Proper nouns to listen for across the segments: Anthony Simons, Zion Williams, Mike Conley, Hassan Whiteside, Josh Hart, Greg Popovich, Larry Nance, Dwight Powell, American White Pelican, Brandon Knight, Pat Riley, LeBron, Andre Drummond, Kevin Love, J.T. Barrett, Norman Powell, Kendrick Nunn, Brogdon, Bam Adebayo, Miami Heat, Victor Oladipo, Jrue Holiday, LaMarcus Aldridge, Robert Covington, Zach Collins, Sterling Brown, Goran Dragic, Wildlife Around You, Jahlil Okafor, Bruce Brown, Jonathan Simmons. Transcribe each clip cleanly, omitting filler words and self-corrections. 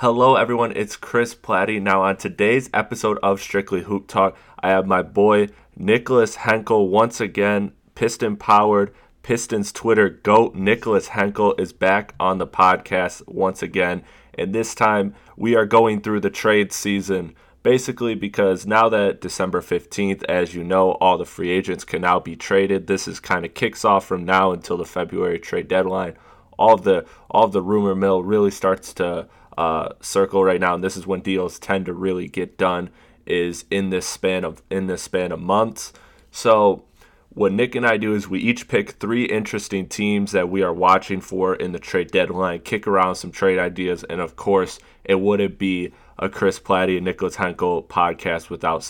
Hello, everyone. It's Chris Platty. Now, on today's episode of Strictly Hoop Talk, I have my boy Nicolas Hinkel once again, Piston-powered, Pistons Twitter GOAT Nicolas Hinkel is back on the podcast once again. And this time, we are going through the trade season, basically because now that December 15th, as you know, all the free agents can now be traded. This is kind of kicks off from now until the February trade deadline. All the rumor mill really starts to circle right now, and this is when deals tend to really get done, is in this span of months. So what Nick and I do is we each pick three interesting teams that we are watching for in the trade deadline, kick around some trade ideas, and of course it wouldn't be a Chris Platty and Nicolas Hinkel podcast without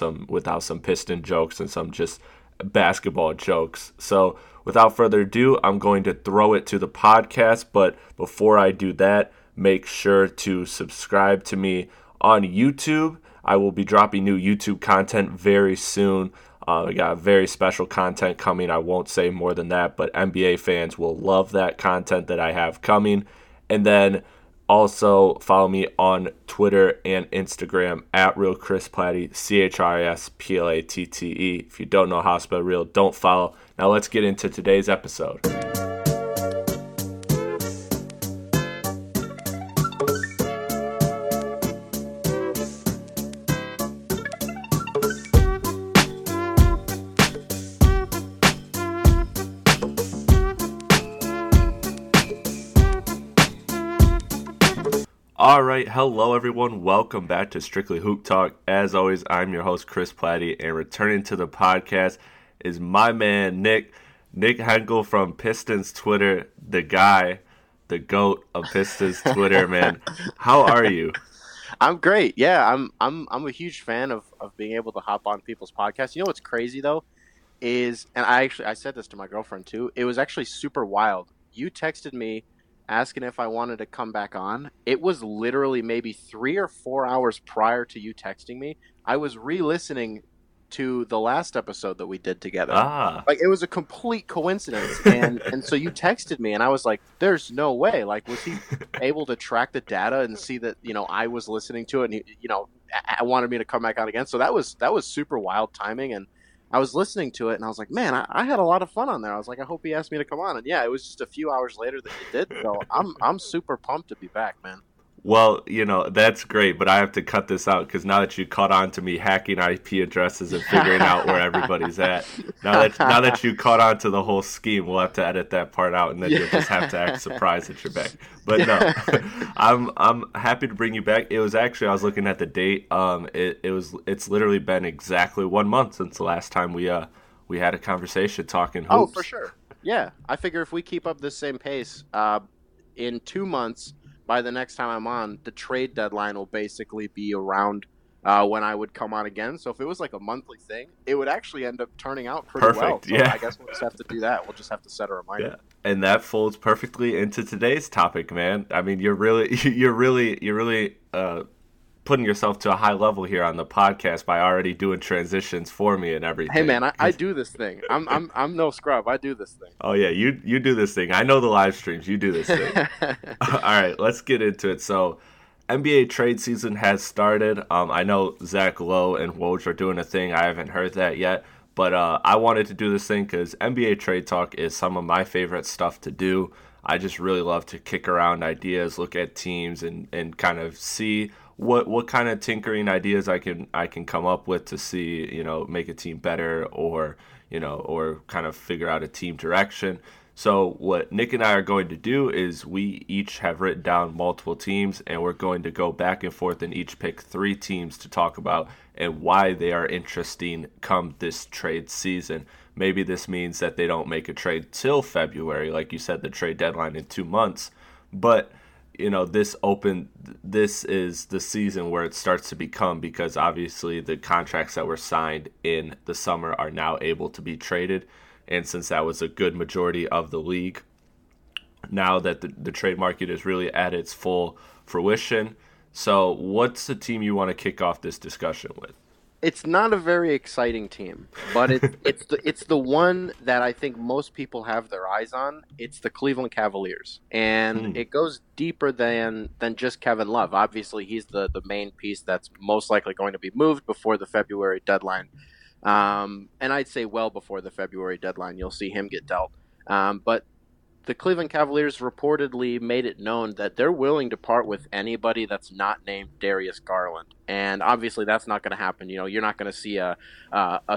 some Piston jokes and some just basketball jokes. So without further ado, I'm going to throw it to the podcast, but before I do that, make sure to subscribe to me on YouTube. I will be dropping new YouTube content very soon. I got very special content coming. I won't say more than that, but NBA fans will love that content that I have coming. And then also follow me on Twitter and Instagram at Real Chris Platty, ChrisPlatte. If you don't know how to spell real, don't follow. Now let's get into today's episode. All right, hello everyone. Welcome back to Strictly Hoop Talk. As always, I'm your host, Chris Platty, and returning to the podcast is my man, Nick Hinkel from Pistons Twitter, the guy, the GOAT of Pistons Twitter, man. How are you? I'm great. Yeah, I'm a huge fan of being able to hop on people's podcasts. You know what's crazy though is, and I said this to my girlfriend too, it was actually super wild. You texted me asking if I wanted to come back on. It was literally maybe 3 or 4 hours prior to you texting me. I was re-listening to the last episode that we did together. Like, it was a complete coincidence. And so you texted me, and I was like, there's no way. Like, was he able to track the data and see that, you know, I was listening to it, and, I wanted me to come back on again? So that was super wild timing, and I was listening to it, and I was like, man, I had a lot of fun on there. I was like, I hope he asked me to come on. And, yeah, it was just a few hours later that it did. So I'm super pumped to be back, man. Well, that's great, but I have to cut this out because now that you caught on to me hacking IP addresses and figuring out where everybody's at, now that you caught on to the whole scheme, we'll have to edit that part out, and then you'll just have to act surprised that you're back. But no, I'm happy to bring you back. It was actually, I was looking at the date. It's literally been exactly 1 month since the last time we had a conversation talking hoops. Oh, for sure. Yeah, I figure if we keep up this same pace, in 2 months. By the next time I'm on, the trade deadline will basically be around when I would come on again. So if it was like a monthly thing, it would actually end up turning out pretty well. So yeah. I guess we'll just have to do that. We'll just have to set a reminder. Yeah. And that folds perfectly into today's topic, man. I mean, you're really putting yourself to a high level here on the podcast by already doing transitions for me and everything. Hey man, I do this thing. I'm no scrub. I do this thing. Oh yeah, you do this thing. I know the live streams. You do this thing. All right, let's get into it. So, NBA trade season has started. I know Zach Lowe and Woj are doing a thing. I haven't heard that yet, but I wanted to do this thing because NBA trade talk is some of my favorite stuff to do. I just really love to kick around ideas, look at teams, and kind of see what kind of tinkering ideas I can come up with to see, make a team better or kind of figure out a team direction. So what Nick and I are going to do is we each have written down multiple teams, and we're going to go back and forth and each pick three teams to talk about and why they are interesting come this trade season. Maybe this means that they don't make a trade till February, like you said, the trade deadline in 2 months, but this open this is the season where it starts to become, because obviously the contracts that were signed in the summer are now able to be traded. And since that was a good majority of the league, now that the trade market is really at its full fruition. So what's the team you want to kick off this discussion with? It's not a very exciting team, but it's the one that I think most people have their eyes on. It's the Cleveland Cavaliers, and it goes deeper than just Kevin Love. Obviously, he's the main piece that's most likely going to be moved before the February deadline, and I'd say well before the February deadline, you'll see him get dealt. But the Cleveland Cavaliers reportedly made it known that they're willing to part with anybody that's not named Darius Garland. And obviously that's not going to happen. You know, you're not going to see a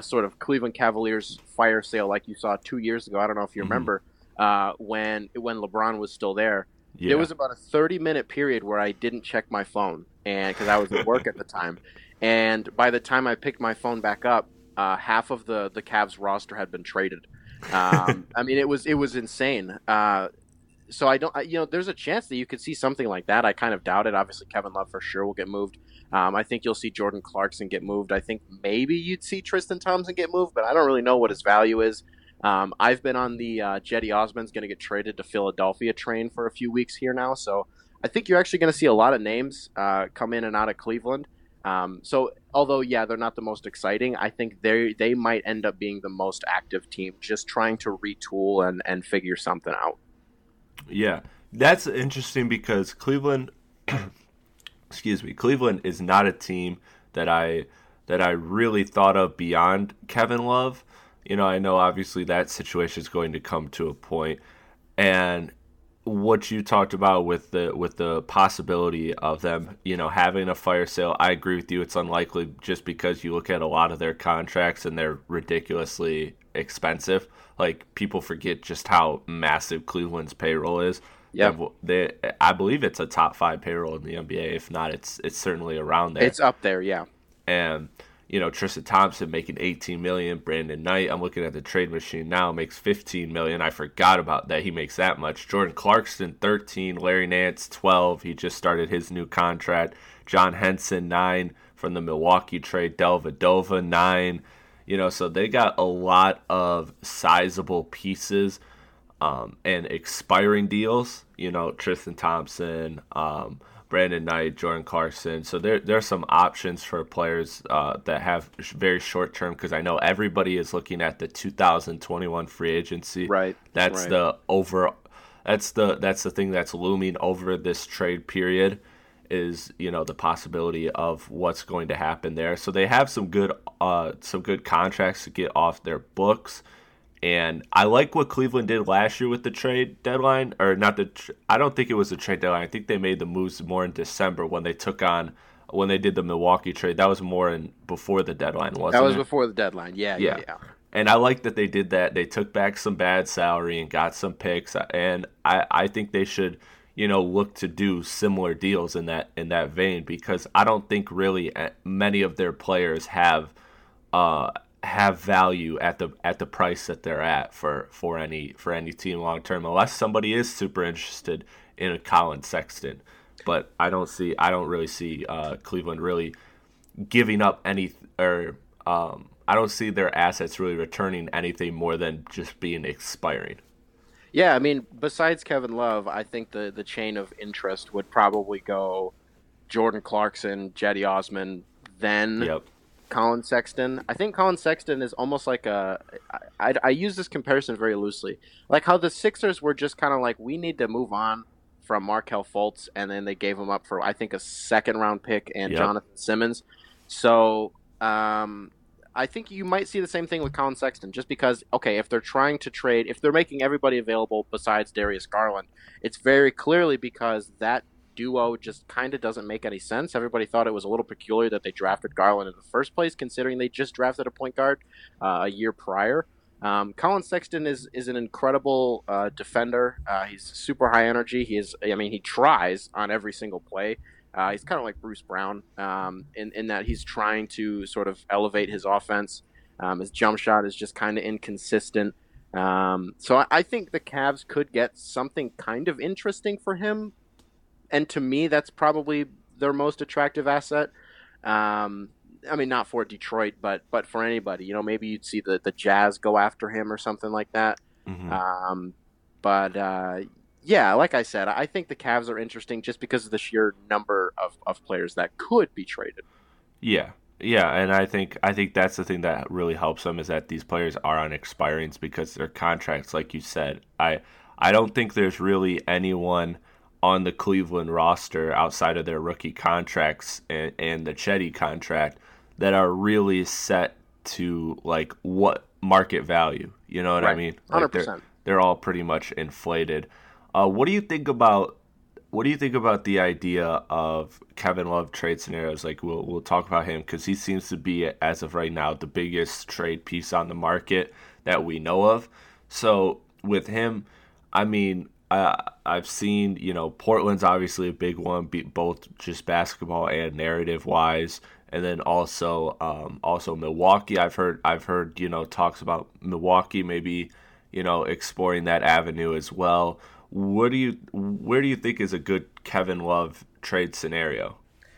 sort of Cleveland Cavaliers fire sale like you saw 2 years ago. I don't know if you remember when LeBron was still there. Yeah. There was about a 30-minute period where I didn't check my phone and because I was at work at the time. And by the time I picked my phone back up, half of the Cavs roster had been traded. I mean, it was insane. So there's a chance that you could see something like that. I kind of doubt it. Obviously, Kevin Love for sure will get moved. I think you'll see Jordan Clarkson get moved. I think maybe you'd see Tristan Thompson get moved, but I don't really know what his value is. I've been on the Cedi Osman's going to get traded to Philadelphia train for a few weeks here now. So I think you're actually going to see a lot of names come in and out of Cleveland. So although, yeah, they're not the most exciting, I think they might end up being the most active team, just trying to retool and figure something out. Yeah, that's interesting because Cleveland, Cleveland is not a team that I really thought of beyond Kevin Love. You know, I know obviously that situation is going to come to a point, and what you talked about with the possibility of them, you know, having a fire sale, I agree with you. It's unlikely just because you look at a lot of their contracts and they're ridiculously expensive. Like, people forget just how massive Cleveland's payroll is. Yeah, I believe it's a top 5 payroll in the NBA. If not, it's certainly around there. It's up there, yeah. And you know, Tristan Thompson making $18 million. Brandon Knight, I'm looking at the trade machine now, makes $15 million. I forgot about that. He makes that much. Jordan Clarkson, $13 million. Larry Nance, $12 million. He just started his new contract. John Henson, $9 million from the Milwaukee trade. Dellavedova, $9 million. You know, so they got a lot of sizable pieces and expiring deals. You know, Tristan Thompson, Brandon Knight, Jordan Clarkson. So there are some options for players that have very short term, because I know everybody is looking at the 2021 free agency. Right. That's right. That's the thing that's looming over this trade period is, you know, the possibility of what's going to happen there. So they have some good contracts to get off their books. And I like what Cleveland did last year with the trade deadline, I don't think it was a trade deadline. I think they made the moves more in December when they did the Milwaukee trade. That was more before the deadline, wasn't it? That was before the deadline, yeah. And I like that they did that. They took back some bad salary and got some picks, and I think they should, you know, look to do similar deals in that vein, because I don't think really many of their players have value at the price that they're at for any team long term, unless somebody is super interested in a Colin Sexton. But I don't really see Cleveland really giving up any, or I don't see their assets really returning anything more than just being expiring. Yeah, I mean, besides Kevin Love, I think the chain of interest would probably go Jordan Clarkson, Cedi Osman, then. Yep. Colin Sexton. I think Colin Sexton is almost like I use this comparison very loosely, like how the Sixers were just kind of like, we need to move on from Markelle Fultz, and then they gave him up for, I think, a second-round pick and Jonathan Simmons. So I think you might see the same thing with Colin Sexton, just because, okay, if they're trying to trade, if they're making everybody available besides Darius Garland, it's very clearly because that duo just kind of doesn't make any sense. Everybody thought it was a little peculiar that they drafted Garland in the first place, considering they just drafted a point guard a year prior. Colin Sexton is an incredible defender. He's super high energy. He tries on every single play. He's kind of like Bruce Brown in that he's trying to sort of elevate his offense. His jump shot is just kind of inconsistent. So I think the Cavs could get something kind of interesting for him. And to me, that's probably their most attractive asset. I mean, not for Detroit, but for anybody. You know, maybe you'd see the Jazz go after him or something like that. Mm-hmm. Yeah, like I said, I think the Cavs are interesting just because of the sheer number of players that could be traded. Yeah. Yeah, and I think that's the thing that really helps them is that these players are on expirings because their contracts, like you said. I don't think there's really anyone on the Cleveland roster outside of their rookie contracts and the Cedi contract that are really set to like what market value. You know what right. I mean? Like 100%. They're all pretty much inflated. What do you think about the idea of Kevin Love trade scenarios? Like we'll talk about him because he seems to be, as of right now, the biggest trade piece on the market that we know of. So with him, I mean, I've seen, you know, Portland's obviously a big one, both just basketball and narrative wise, and then also Milwaukee. I've heard you know talks about Milwaukee maybe, you know, exploring that avenue as well. Where do you think is a good Kevin Love trade scenario?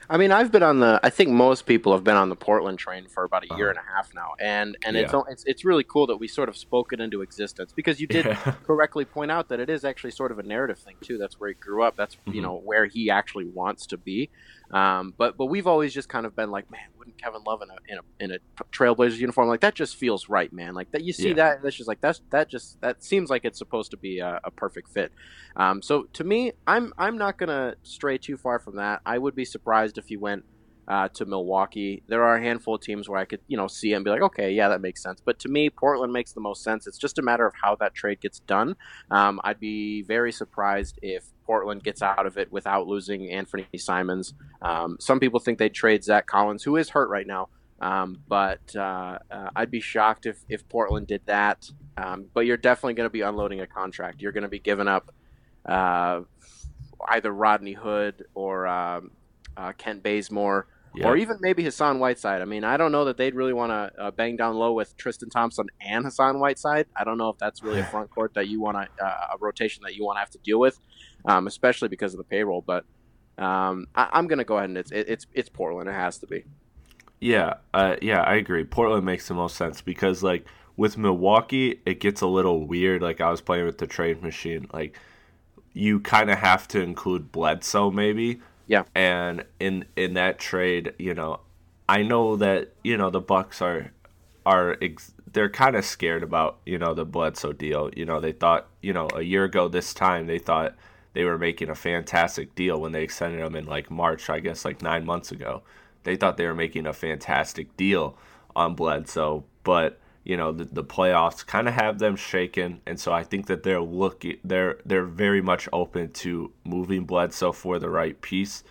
I mean, I think most people have been on the Portland train for about a year and a half now, and yeah. it's really cool that we sort of spoke it into existence because you did correctly point out that it is actually sort of a narrative thing too. That's where he grew up. That's mm-hmm. you know where he actually wants to be. But we've always just kind of been like, man, wouldn't Kevin Love in a Trailblazers uniform like that just feels right, man. Like that you see yeah. that and it's just like that seems like it's supposed to be a perfect fit. So to me, I'm not gonna stray too far from that. I would be surprised if he went to Milwaukee. There are a handful of teams where I could you know see and be like, okay, yeah, that makes sense. But to me, Portland makes the most sense. It's just a matter of how that trade gets done. I'd be very surprised if Portland gets out of it without losing Anthony Simons. Some people think they'd trade Zach Collins, who is hurt right now. But I'd be shocked if Portland did that. But you're definitely going to be unloading a contract. You're going to be giving up either Rodney Hood or Kent Bazemore. Yeah. Or even maybe Hassan Whiteside. I mean, I don't know that they'd really want to bang down low with Tristan Thompson and Hassan Whiteside. I don't know if that's really a front court that you want to a rotation that you want to have to deal with, especially because of the payroll. But I'm going to go ahead and it's Portland. It has to be. Yeah, I agree. Portland makes the most sense because like with Milwaukee, it gets a little weird. Like I was playing with the trade machine. Like you kind of have to include Bledsoe maybe. Yeah, and in that trade, you know, I know that you know the Bucks they're kind of scared about you know the Bledsoe deal. You know, they thought you know a year ago this time they thought they were making a fantastic deal when they extended him in like March, I guess like 9 months ago. They thought they were making a fantastic deal on Bledsoe, but you know the playoffs kind of have them shaken, and so I think that they're very much open to moving Bledsoe for the right piece,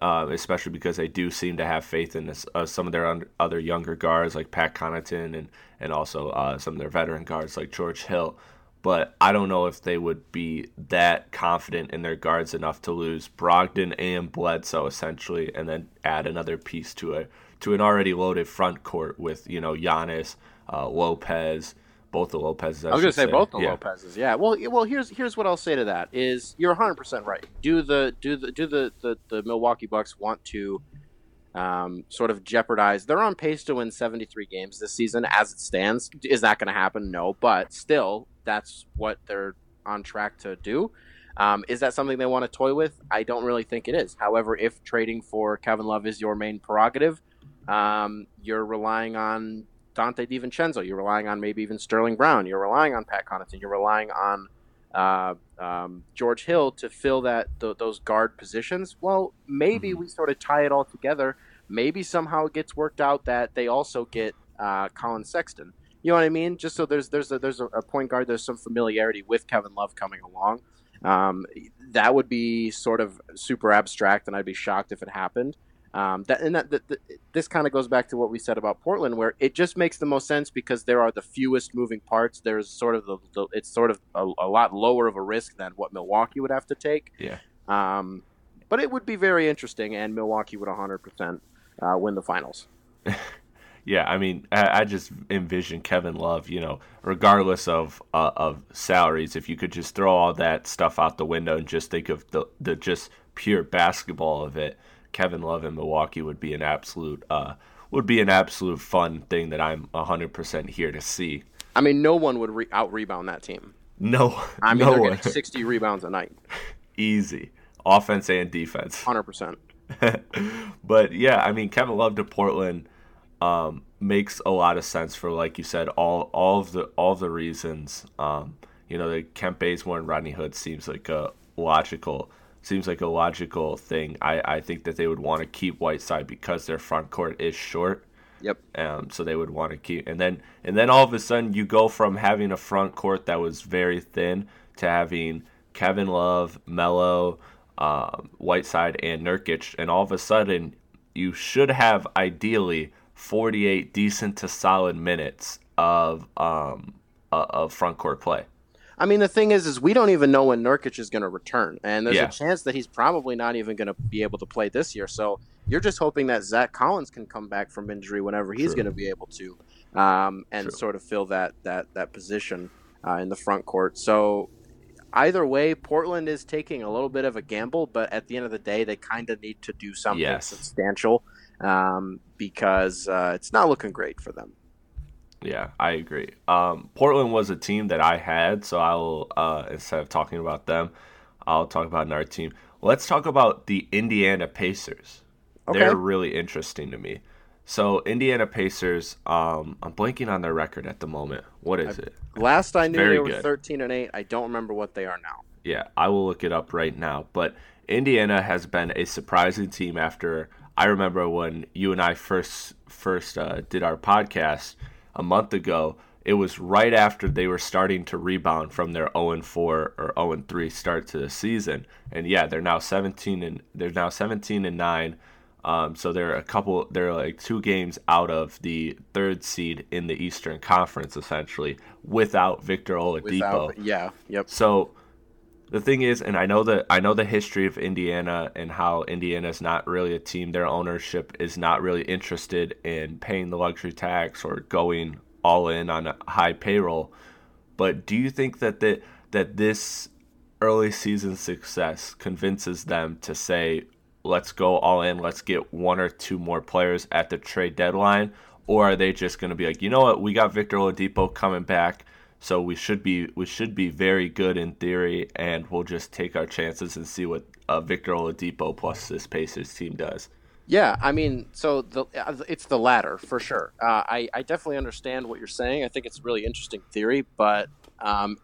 especially because they do seem to have faith in this, some of their other younger guards like Pat Connaughton and also some of their veteran guards like George Hill. But I don't know if they would be that confident in their guards enough to lose Brogdon and Bledsoe essentially, and then add another piece to an already loaded front court with you know Giannis. Lopez, both the Lopez's. I was going to say both the Lopez's. Yeah. Well. Here's what I'll say to that is you're 100% right. Do the Milwaukee Bucks want to sort of jeopardize? They're on pace to win 73 games this season as it stands. Is that going to happen? No, but still, that's what they're on track to do. Is that something they want to toy with? I don't really think it is. However, if trading for Kevin Love is your main prerogative, you're relying on Dante DiVincenzo, you're relying on maybe even Sterling Brown, you're relying on Pat Connaughton, you're relying on George Hill to fill that those guard positions. Well, maybe we sort of tie it all together. Maybe somehow it gets worked out that they also get Colin Sexton. You know what I mean? Just so there's a point guard, there's some familiarity with Kevin Love coming along. That would be sort of super abstract, and I'd be shocked if it happened. This kind of goes back to what we said about Portland, where it just makes the most sense because there are the fewest moving parts. There's sort of it's sort of a lot lower of a risk than what Milwaukee would have to take. Yeah. But it would be very interesting, and Milwaukee would 100% win the finals. Yeah, I mean, I just envision Kevin Love, you know, regardless of salaries, if you could just throw all that stuff out the window and just think of the just pure basketball of it. Kevin Love in Milwaukee would be an absolute fun thing that I'm 100% here to see. I mean, no one would out-rebound that team. No. I mean, no, they're one. Getting 60 rebounds a night. Easy. Offense and defense. 100%. But, yeah, I mean, Kevin Love to Portland makes a lot of sense for, like you said, all of the reasons. You know, the Kent Bazemore and Rodney Hood seems like a logical thing. I think that they would want to keep Whiteside because their front court is short. Yep. So they would want to keep, and then all of a sudden you go from having a front court that was very thin to having Kevin Love, Melo, Whiteside, and Nurkic, and all of a sudden you should have ideally 48 decent to solid minutes of front court play. I mean, the thing is we don't even know when Nurkic is going to return, and there's a chance that he's probably not even going to be able to play this year. So you're just hoping that Zach Collins can come back from injury whenever he's going to be able to, sort of fill that position in the front court. So either way, Portland is taking a little bit of a gamble, but at the end of the day, they kind of need to do something substantial because it's not looking great for them. Yeah, I agree. Portland was a team that I had, so I'll instead of talking about them, I'll talk about another team. Let's talk about the Indiana Pacers. Okay. They're really interesting to me. So Indiana Pacers, I'm blanking on their record at the moment. What is it? Last I knew they were 13-8. I don't remember what they are now. Yeah, I will look it up right now. But Indiana has been a surprising team after I remember when you and I first did our podcast – a month ago, it was right after they were starting to rebound from their 0-4 or 0-3 start to the season, and yeah, they're now 17-9. So they're like two games out of the third seed in the Eastern Conference, essentially, without Victor Oladipo. So the thing is, and I know the history of Indiana and how Indiana's not really a team. Their ownership is not really interested in paying the luxury tax or going all in on a high payroll. But do you think that this early season success convinces them to say, let's go all in, let's get one or two more players at the trade deadline? Or are they just going to be like, you know what, we got Victor Oladipo coming back, so we should be very good in theory, and we'll just take our chances and see what Victor Oladipo plus this Pacers team does. Yeah, I mean, so it's the latter for sure. I definitely understand what you're saying. I think it's a really interesting theory, but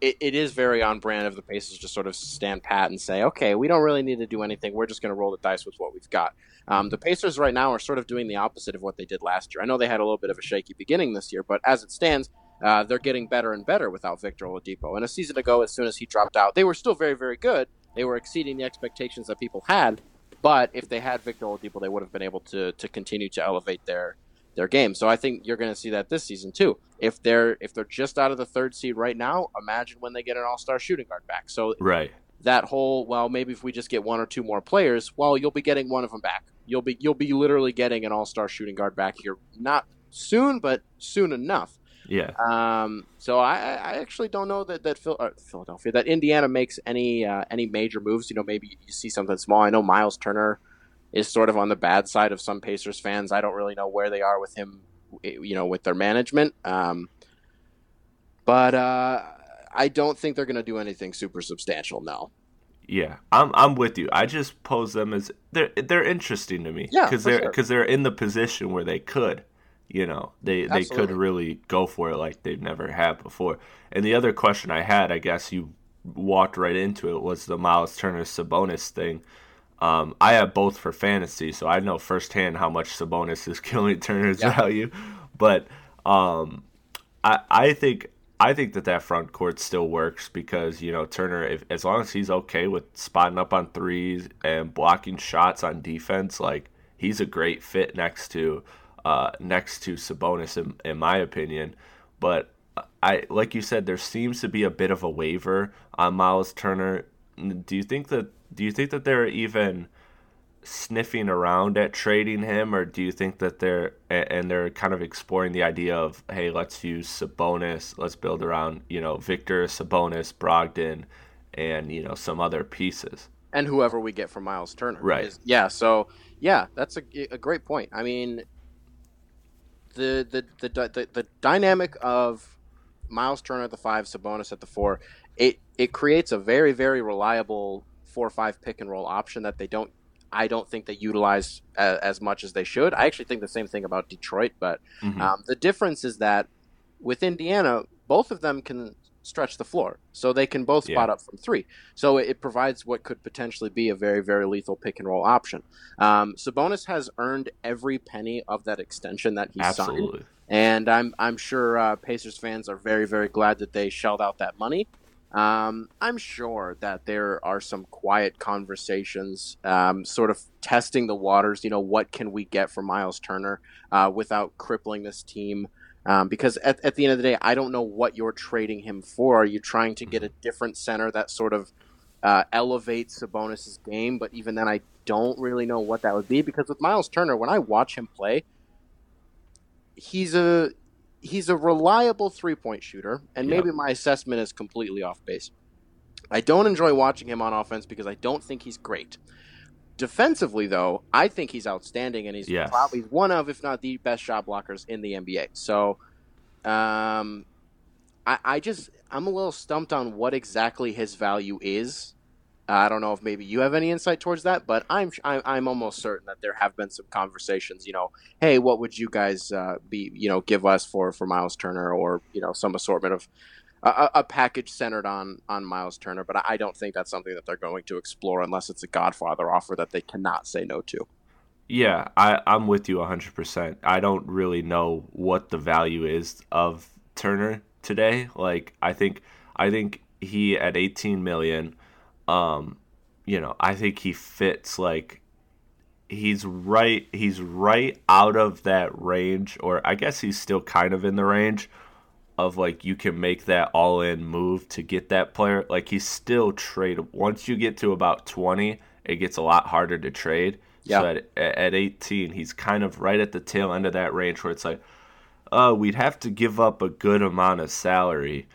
it is very on brand of the Pacers to sort of stand pat and say, okay, we don't really need to do anything. We're just going to roll the dice with what we've got. The Pacers right now are sort of doing the opposite of what they did last year. I know they had a little bit of a shaky beginning this year, but as it stands, they're getting better and better without Victor Oladipo. And a season ago, as soon as he dropped out, they were still very, very good. They were exceeding the expectations that people had. But if they had Victor Oladipo, they would have been able to continue to elevate their game. So I think you're going to see that this season too. If they're just out of the third seed right now, imagine when they get an all-star shooting guard back. So that whole, well, maybe if we just get one or two more players, well, you'll be getting one of them back. You'll be literally getting an all-star shooting guard back here. Not soon, but soon enough. Yeah. So I actually don't know that Indiana makes any major moves. You know, maybe you see something small. I know Miles Turner is sort of on the bad side of some Pacers fans. I don't really know where they are with him, you know, with their management. But I don't think they're going to do anything super substantial now. Yeah, I'm with you. I just pose them as they're interesting to me because they're in the position where they could. You know, they could really go for it like they've never had before. And the other question I had, I guess you walked right into it, was the Miles Turner Sabonis thing. I have both for fantasy, so I know firsthand how much Sabonis is killing Turner's value. But I think that front court still works because, you know, Turner, as long as he's okay with spotting up on threes and blocking shots on defense, like, he's a great fit next to Sabonis, in my opinion. But I, like you said, there seems to be a bit of a waiver on Miles Turner. Do you think that they're even sniffing around at trading him, or do you think that they're kind of exploring the idea of, hey, let's use Sabonis, let's build around, you know, Victor, Sabonis, Brogdon, and, you know, some other pieces, and whoever we get from Miles Turner, right? So Yeah, that's a great point. I mean, the dynamic of Miles Turner at the 5, Sabonis at the 4, it creates a very, very reliable 4-5 pick and roll option that I don't think they utilize as much as they should. I actually think the same thing about Detroit, but the difference is that with Indiana, both of them can stretch the floor, so they can both spot up from 3. So it provides what could potentially be a very, very lethal pick and roll option. Sabonis has earned every penny of that extension that he signed, and I'm sure Pacers fans are very, very glad that they shelled out that money. I'm sure that there are some quiet conversations, sort of testing the waters. You know, what can we get from Miles Turner without crippling this team? Because at the end of the day, I don't know what you're trading him for. Are you trying to get a different center that sort of elevates Sabonis' game? But even then, I don't really know what that would be. Because with Miles Turner, when I watch him play, he's a reliable three-point shooter, and maybe my assessment is completely off base. I don't enjoy watching him on offense because I don't think he's great. Defensively, though, I think he's outstanding, and he's probably one of, if not the best shot blockers in the NBA. So I'm a little stumped on what exactly his value is. I don't know if maybe you have any insight towards that, but I'm almost certain that there have been some conversations, you know, hey, what would you guys be, you know, give us for Miles Turner, or, you know, some assortment of a package centered on Miles Turner. But I don't think that's something that they're going to explore unless it's a Godfather offer that they cannot say no to. Yeah, I'm with you 100%. I don't really know what the value is of Turner today. Like, I think he at $18 million, you know, I think he fits, like, he's right out of that range, or I guess he's still kind of in the range of, like, you can make that all-in move to get that player. Like, he's still tradable. Once you get to about 20, it gets a lot harder to trade. Yeah. So at 18, he's kind of right at the tail end of that range where it's like, oh, we'd have to give up a good amount of salary.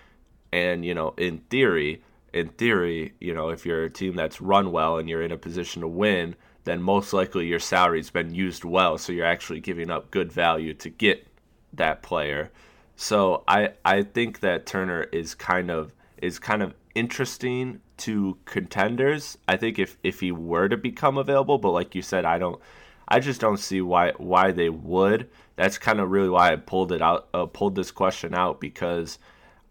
And, you know, in theory, you know, if you're a team that's run well and you're in a position to win, then most likely your salary's been used well, so you're actually giving up good value to get that player. So I think that Turner is kind of interesting to contenders. I think if he were to become available, but like you said, I just don't see why they would. That's kind of really why I pulled this question out, because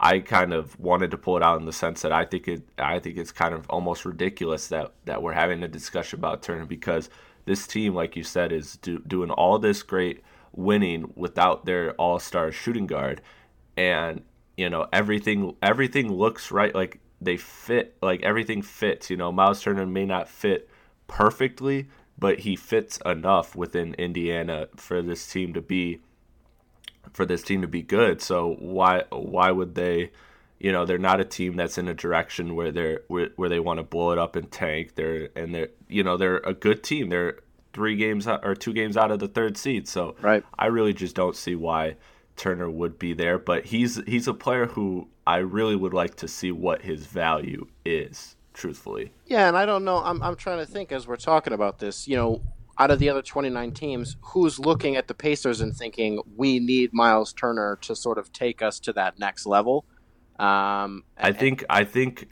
I kind of wanted to pull it out in the sense that I think it's kind of almost ridiculous that we're having a discussion about Turner, because this team, like you said, is doing all this great winning without their all-star shooting guard, and, you know, everything looks right. Like, they fit, like, everything fits. You know, Miles Turner may not fit perfectly, but he fits enough within Indiana for this team to be good. So why would they, you know, they're not a team that's in a direction where they want to blow it up and tank. They're, you know, they're a good team. They're 2 games out of the third seed. So right. I really just don't see why Turner would be there, but he's a player who I really would like to see what his value is, truthfully. Yeah. And I don't know. I'm trying to think as we're talking about this, you know, out of the other 29 teams, who's looking at the Pacers and thinking, we need Miles Turner to sort of take us to that next level? I think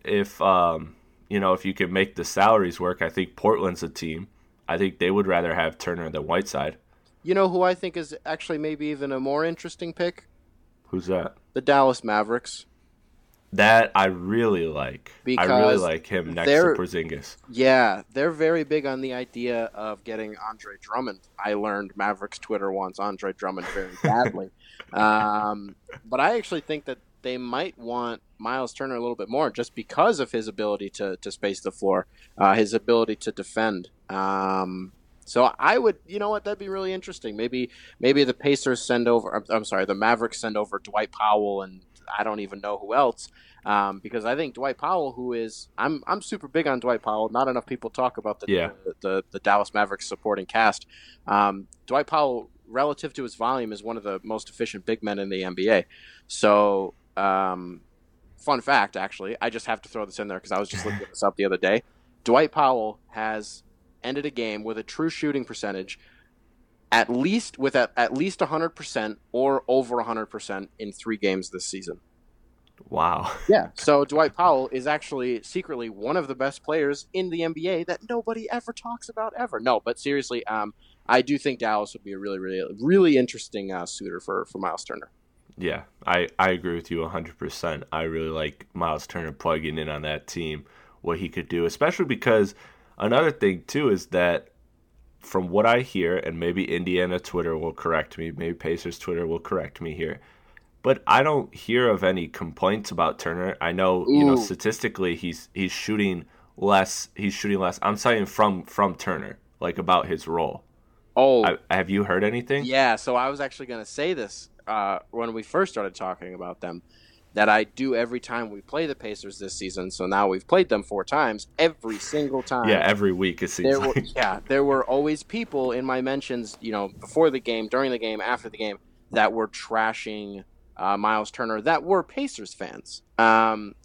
if, you know, if you can make the salaries work, I think Portland's a team. I think they would rather have Turner than Whiteside. You know who I think is actually maybe even a more interesting pick? Who's that? The Dallas Mavericks. That I really like. Because I really like him next to Porzingis. Yeah, they're very big on the idea of getting Andre Drummond. I learned Mavericks Twitter wants Andre Drummond very badly. But I actually think that they might want Miles Turner a little bit more just because of his ability to space the floor, his ability to defend. So I would, you know what, that'd be really interesting. Maybe the Pacers send over, I'm sorry, the Mavericks send over Dwight Powell and I don't even know who else, because I think Dwight Powell, who is, I'm super big on Dwight Powell. Not enough people talk about the Dallas Mavericks supporting cast. Dwight Powell, relative to his volume, is one of the most efficient big men in the NBA. So, fun fact, actually, I just have to throw this in there because I was just looking this up the other day. Dwight Powell has ended a game with a true shooting percentage at least 100% or over 100% in 3 games this season. Wow. Yeah. So Dwight Powell is actually secretly one of the best players in the NBA that nobody ever talks about ever. No, but seriously, I do think Dallas would be a really interesting suitor for Miles Turner. Yeah, I agree with you 100%. I really like Miles Turner plugging in on that team, what he could do, especially because another thing, too, is that from what I hear, and maybe Indiana Twitter will correct me, maybe Pacers Twitter will correct me here, but I don't hear of any complaints about Turner. I know, you know, statistically he's shooting less. I'm saying from Turner, like about his role. Oh, have you heard anything? Yeah. So I was actually going to say this when we first started talking about them, that I do every time we play the Pacers this season. So now we've played them 4 times. Every single time. Yeah, every week it seems like. There were always people in my mentions, you know, before the game, during the game, after the game, that were trashing Miles Turner that were Pacers fans.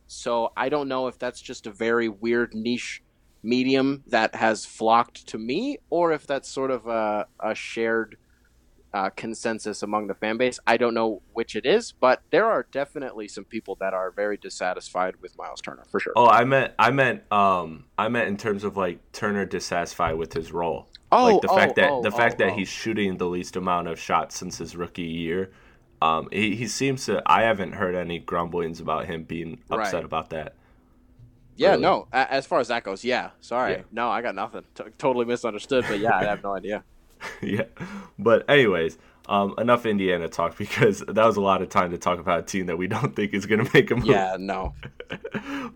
So I don't know if that's just a very weird niche medium that has flocked to me, or if that's sort of a shared consensus among the fan base. I don't know which it is, but there are definitely some people that are very dissatisfied with Miles Turner for sure. Oh, I meant in terms of like Turner dissatisfied with his role. Oh, like the fact that he's shooting the least amount of shots since his rookie year. He seems to. I haven't heard any grumblings about him being upset about that. Yeah, really. No. As far as that goes, yeah. Sorry, yeah. No, I got nothing. Totally misunderstood, but yeah, I have no idea. Yeah, but anyways, enough Indiana talk, because that was a lot of time to talk about a team that we don't think is going to make a move. Yeah, no.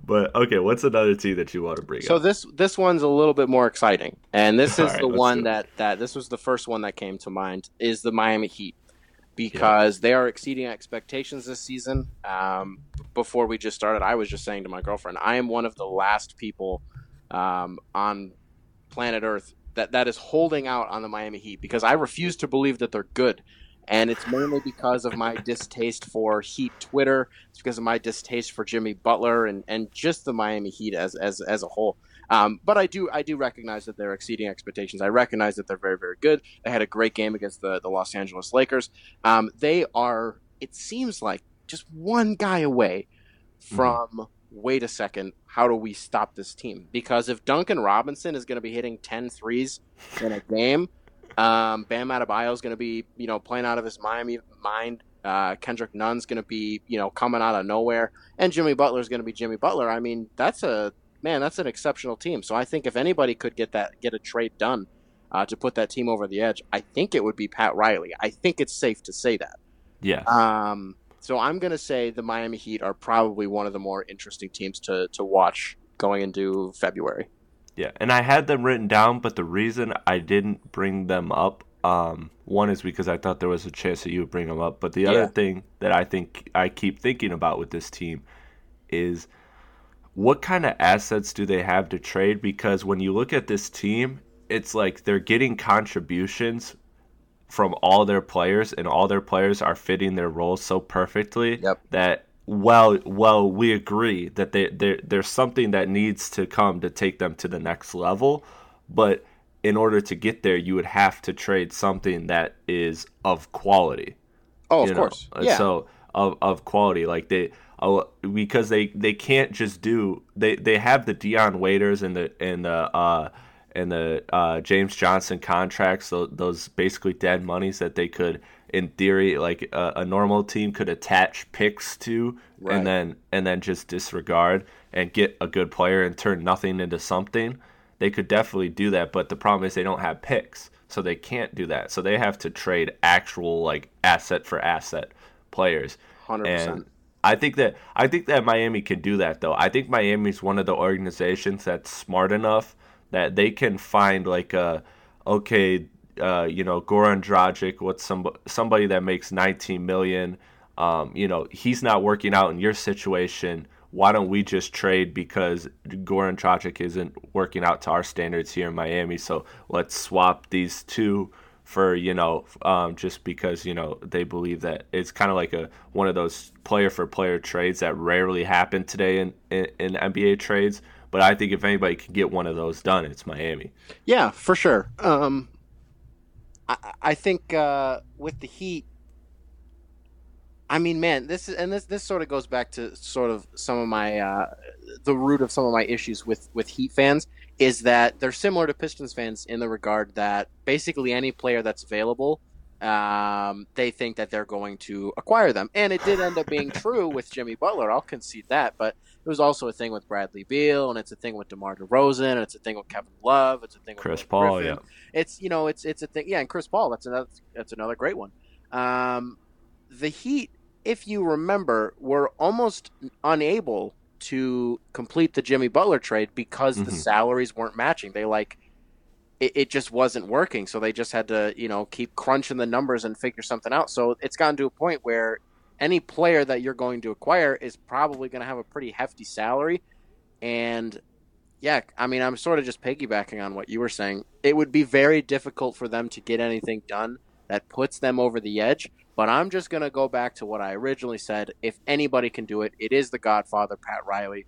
But okay, what's another team that you want to bring up? So this one's a little bit more exciting, and this is the one that this was the first one that came to mind is the Miami Heat. Because they are exceeding expectations this season. Before we just started, I was just saying to my girlfriend, I am one of the last people on planet Earth that is holding out on the Miami Heat, because I refuse to believe that they're good. And it's mainly because of my distaste for Heat Twitter. It's because of my distaste for Jimmy Butler and just the Miami Heat as a whole. But I do recognize that they're exceeding expectations. I recognize that they're very, very good. They had a great game against the Los Angeles Lakers. They are, it seems like, just one guy away from, wait a second, how do we stop this team? Because if Duncan Robinson is going to be hitting 10 threes in a game, Bam Adebayo is going to be, you know, playing out of his Miami mind. Kendrick Nunn's going to be, you know, coming out of nowhere. And Jimmy Butler is going to be Jimmy Butler. I mean, that's an exceptional team. So I think if anybody could get a trade done to put that team over the edge, I think it would be Pat Riley. I think it's safe to say that. Yeah. So I'm going to say the Miami Heat are probably one of the more interesting teams to watch going into February. Yeah, and I had them written down, but the reason I didn't bring them up, one is because I thought there was a chance that you would bring them up. But the other thing that I think I keep thinking about with this team is – what kind of assets do they have to trade? Because when you look at this team, it's like they're getting contributions from all their players, and all their players are fitting their roles so perfectly that well, we agree that there's something that needs to come to take them to the next level. But in order to get there, you would have to trade something that is of quality. Oh, of course. Yeah. So of quality, like they. Because they can't just do they have the Deion Waiters and the James Johnson contracts, those basically dead monies that they could, in theory, like a normal team could attach picks to and then just disregard and get a good player and turn nothing into something. They could definitely do that, but the problem is they don't have picks, so they can't do that. So they have to trade actual like asset for asset players. 100%. I think that Miami can do that, though. I think Miami's one of the organizations that's smart enough that they can find like Goran Dragic, what's somebody that makes $19 million. He's not working out in your situation. Why don't we just trade, because Goran Dragic isn't working out to our standards here in Miami? So let's swap these two for, just because, they believe that it's kind of like one of those player for player trades that rarely happen today in NBA trades, But I think if anybody can get one of those done, it's Miami. Yeah, for sure. I think with the Heat, I mean, man, this sort of goes back to sort of some of my the root of some of my issues with Heat fans is that they're similar to Pistons fans in the regard that basically any player that's available, they think that they're going to acquire them. And it did end up being true with Jimmy Butler. I'll concede that. But it was also a thing with Bradley Beal, and it's a thing with DeMar DeRozan, and it's a thing with Kevin Love, it's a thing with Chris Paul, Griffin. Yeah. It's, you know, it's a thing. Yeah, and Chris Paul, that's another great one. The Heat, if you remember, were almost unable to complete the Jimmy Butler trade because the salaries weren't matching. They it just wasn't working. So they just had to, you know, keep crunching the numbers and figure something out. So it's gotten to a point where any player that you're going to acquire is probably going to have a pretty hefty salary. And yeah, I mean, I'm sort of just piggybacking on what you were saying. It would be very difficult for them to get anything done that puts them over the edge. But I'm just going to go back to what I originally said. If anybody can do it, it is the Godfather, Pat Riley.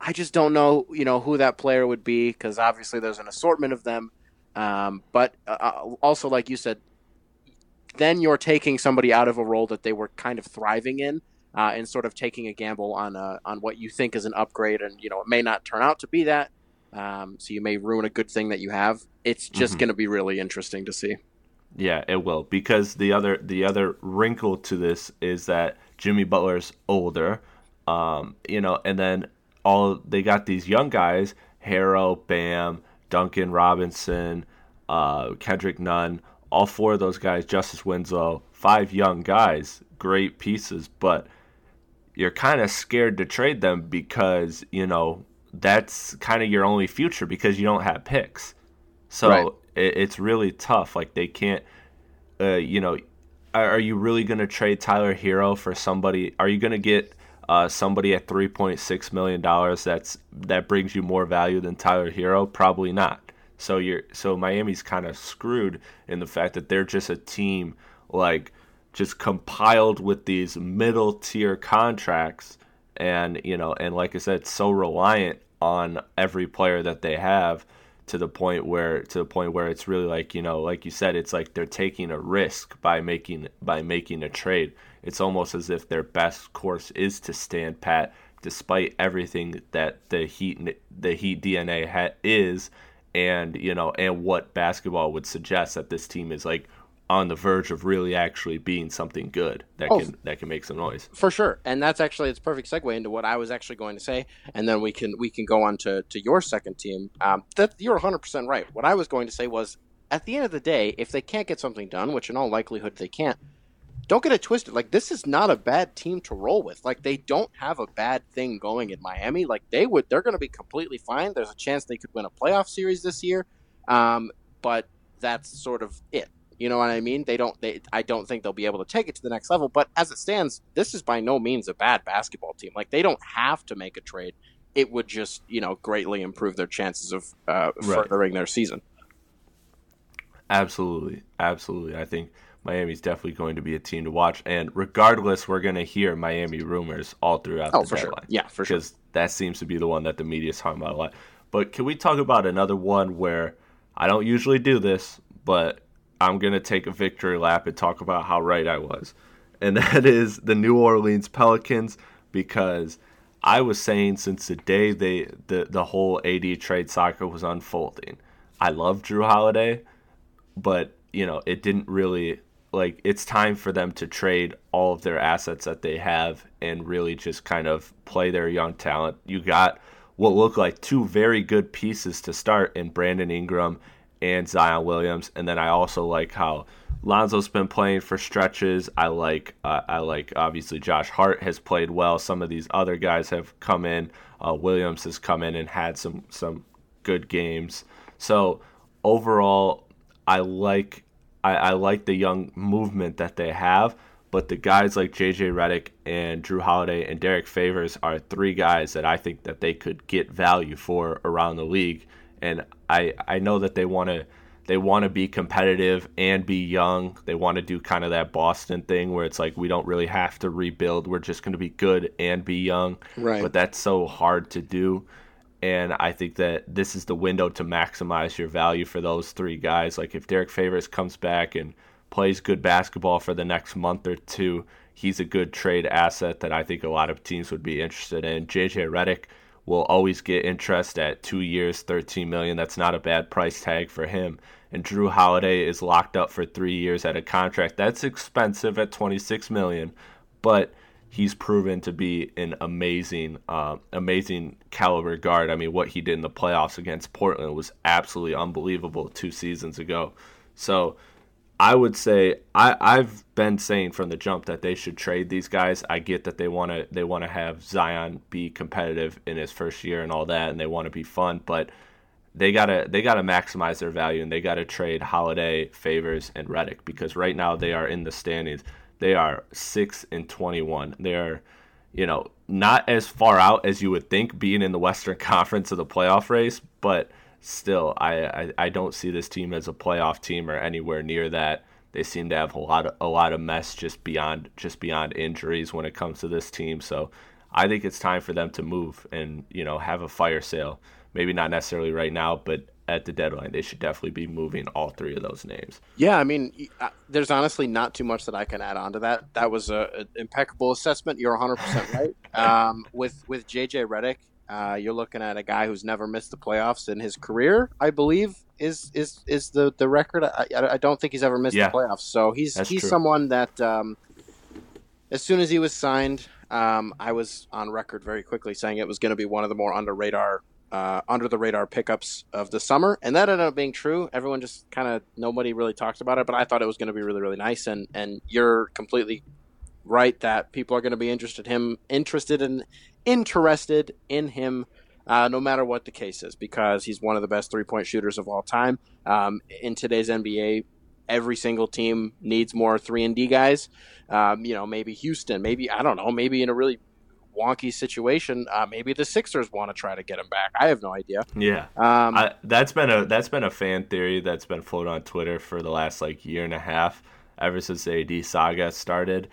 I just don't know, you know, who that player would be because obviously there's an assortment of them. But also, like you said, then you're taking somebody out of a role that they were kind of thriving in and sort of taking a gamble on what you think is an upgrade. And, you know, it may not turn out to be that. So you may ruin a good thing that you have. It's just going to be really interesting to see. Yeah, it will, because the other wrinkle to this is that Jimmy Butler's older, you know, and then they got these young guys, Harrell, Bam, Duncan Robinson, Kendrick Nunn, all four of those guys, Justice Winslow, five young guys, great pieces, but you're kind of scared to trade them because, you know, that's kind of your only future because you don't have picks. So right. It's really tough. Like they can't, you know, are you really going to trade Tyler Hero for somebody? Are you going to get somebody at $3.6 million that brings you more value than Tyler Hero? Probably not. So Miami's kind of screwed in the fact that they're just a team like just compiled with these middle tier contracts, and you know, and like I said, so reliant on every player that they have. To the point where it's really like, you know, like you said, it's like they're taking a risk by making a trade. It's almost as if their best course is to stand pat, despite everything that the Heat DNA is, and you know, and what basketball would suggest that this team is like on the verge of really actually being something good that can make some noise for sure. And that's actually it's a perfect segue into what I was actually going to say, and then we can go on to your second team. That you're 100% right. What I was going to say was, at the end of the day, if they can't get something done, which in all likelihood they can't, don't get it twisted. Like, this is not a bad team to roll with. Like, they don't have a bad thing going in Miami. Like, they're going to be completely fine. There's a chance they could win a playoff series this year, but that's sort of it. You know what I mean? I don't think they'll be able to take it to the next level. But as it stands, this is by no means a bad basketball team. Like, they don't have to make a trade. It would just, you know, greatly improve their chances of furthering their season. Absolutely. Absolutely. I think Miami's definitely going to be a team to watch. And regardless, we're going to hear Miami rumors all throughout the deadline. Sure. Yeah, for sure. Because that seems to be the one that the media's talking about a lot. But can we talk about another one where I don't usually do this, but I'm going to take a victory lap and talk about how right I was. And that is the New Orleans Pelicans, because I was saying since the day the whole AD trade saga was unfolding, I love Jrue Holiday, but you know, it didn't really like it's time for them to trade all of their assets that they have and really just kind of play their young talent. You got what looked like two very good pieces to start in Brandon Ingram and Zion Williams, and then I also like how Lonzo's been playing for stretches. I like obviously Josh Hart has played well. Some of these other guys have come in. Williams has come in and had some good games. So overall, I like the young movement that they have. But the guys like JJ Redick and Jrue Holiday and Derek Favors are three guys that I think that they could get value for around the league. And I know that they want to They want to be competitive and be young. They want to do kind of that Boston thing where it's like, we don't really have to rebuild. We're just going to be good and be young. Right. But that's so hard to do. And I think that this is the window to maximize your value for those three guys. Like if Derek Favors comes back and plays good basketball for the next month or two, he's a good trade asset that I think a lot of teams would be interested in. JJ Redick will always get interest at 2 years, $13 million. That's not a bad price tag for him. And Jrue Holiday is locked up for 3 years at a contract. That's expensive at $26 million, but he's proven to be an amazing, amazing caliber guard. I mean, what he did in the playoffs against Portland was absolutely unbelievable 2 seasons ago. So I would say I've been saying from the jump that they should trade these guys. I get that they want to have Zion be competitive in his first year and all that, and they want to be fun, but they gotta maximize their value, and they gotta trade Holiday, Favors, and Redick, because right now they are in the standings. They are 6-21. They are, not as far out as you would think, being in the Western Conference of the playoff race, but still, I don't see this team as a playoff team or anywhere near that. They seem to have a lot of mess just beyond injuries when it comes to this team. So I think it's time for them to move and have a fire sale. Maybe not necessarily right now, but at the deadline, they should definitely be moving all three of those names. Yeah, I mean, there's honestly not too much that I can add on to that. That was an impeccable assessment. You're 100% right. With JJ Redick, you're looking at a guy who's never missed the playoffs in his career, I believe, is the record. I don't think he's ever missed the playoffs. So he's true. Someone that as soon as he was signed, I was on record very quickly saying it was going to be one of the more under the radar pickups of the summer, and that ended up being true. Everyone just kind of, nobody really talked about it, but I thought it was going to be really, really nice. And you're completely right that people are going to be interested in him, no matter what the case is, because he's one of the best 3-point shooters of all time. In today's NBA, every single team needs more 3-and-D guys. Maybe Houston, maybe in a really wonky situation, maybe the Sixers want to try to get him back. I have no idea. Yeah, that's been a fan theory that's been floated on Twitter for the last year and a half, ever since the AD saga started,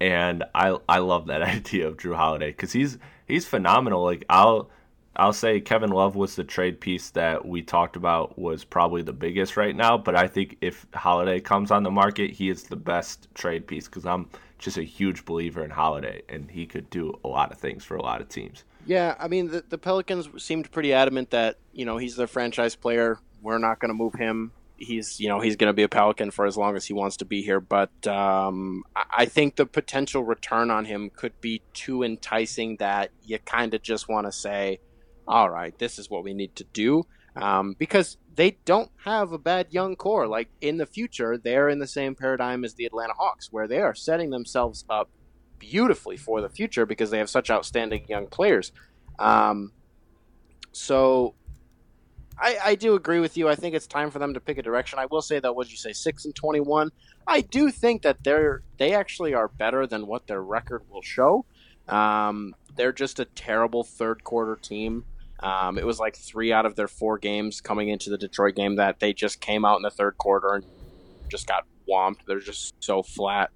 and I love that idea of Jrue Holiday because he's phenomenal. I'll say Kevin Love was the trade piece that we talked about was probably the biggest right now, but I think if Holiday comes on the market, he is the best trade piece because I'm just a huge believer in Holiday, and he could do a lot of things for a lot of teams. Yeah, I mean, the Pelicans seemed pretty adamant that, he's their franchise player. We're not going to move him. He's, he's going to be a Pelican for as long as he wants to be here. But I think the potential return on him could be too enticing that you kind of just want to say, all right, this is what we need to do, because they don't have a bad young core. In the future, they're in the same paradigm as the Atlanta Hawks, where they are setting themselves up beautifully for the future because they have such outstanding young players. So I do agree with you. I think it's time for them to pick a direction. I will say that, 6-21? I do think that they actually are better than what their record will show. They're just a terrible third quarter team. It was 3 out of their 4 games coming into the Detroit game that they just came out in the third quarter and just got whomped. They're just so flat.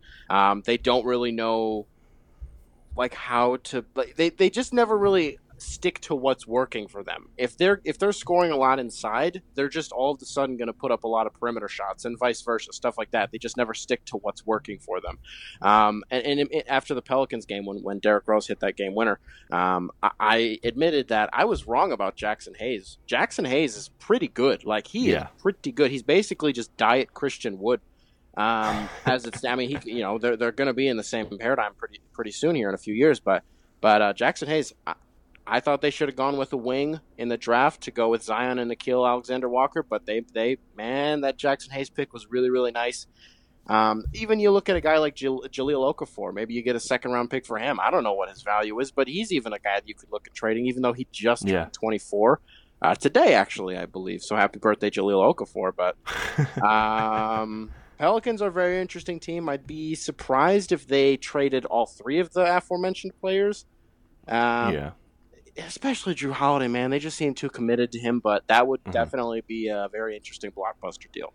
They don't really know how to. They just never really stick to what's working for them. If they're scoring a lot inside, they're just all of a sudden going to put up a lot of perimeter shots and vice versa, stuff like that. They just never stick to what's working for them. And after the Pelicans game, when Derrick Rose hit that game winner, I admitted that I was wrong about Jaxson Hayes. Jaxson Hayes is pretty good. He is pretty good. He's basically just diet Christian Wood. They're going to be in the same paradigm pretty soon here in a few years. But Jaxson Hayes, I thought they should have gone with a wing in the draft to go with Zion and Nickeil Alexander-Walker, but that Jaxson Hayes pick was really, really nice. Even you look at a guy like Jahlil Okafor, maybe you get a second-round pick for him. I don't know what his value is, but he's even a guy that you could look at trading, even though he just turned 24 today, actually, I believe. So happy birthday, Jahlil Okafor. But Pelicans are a very interesting team. I'd be surprised if they traded all 3 of the aforementioned players. especially Jrue Holiday, man, they just seem too committed to him, but that would definitely be a very interesting blockbuster deal.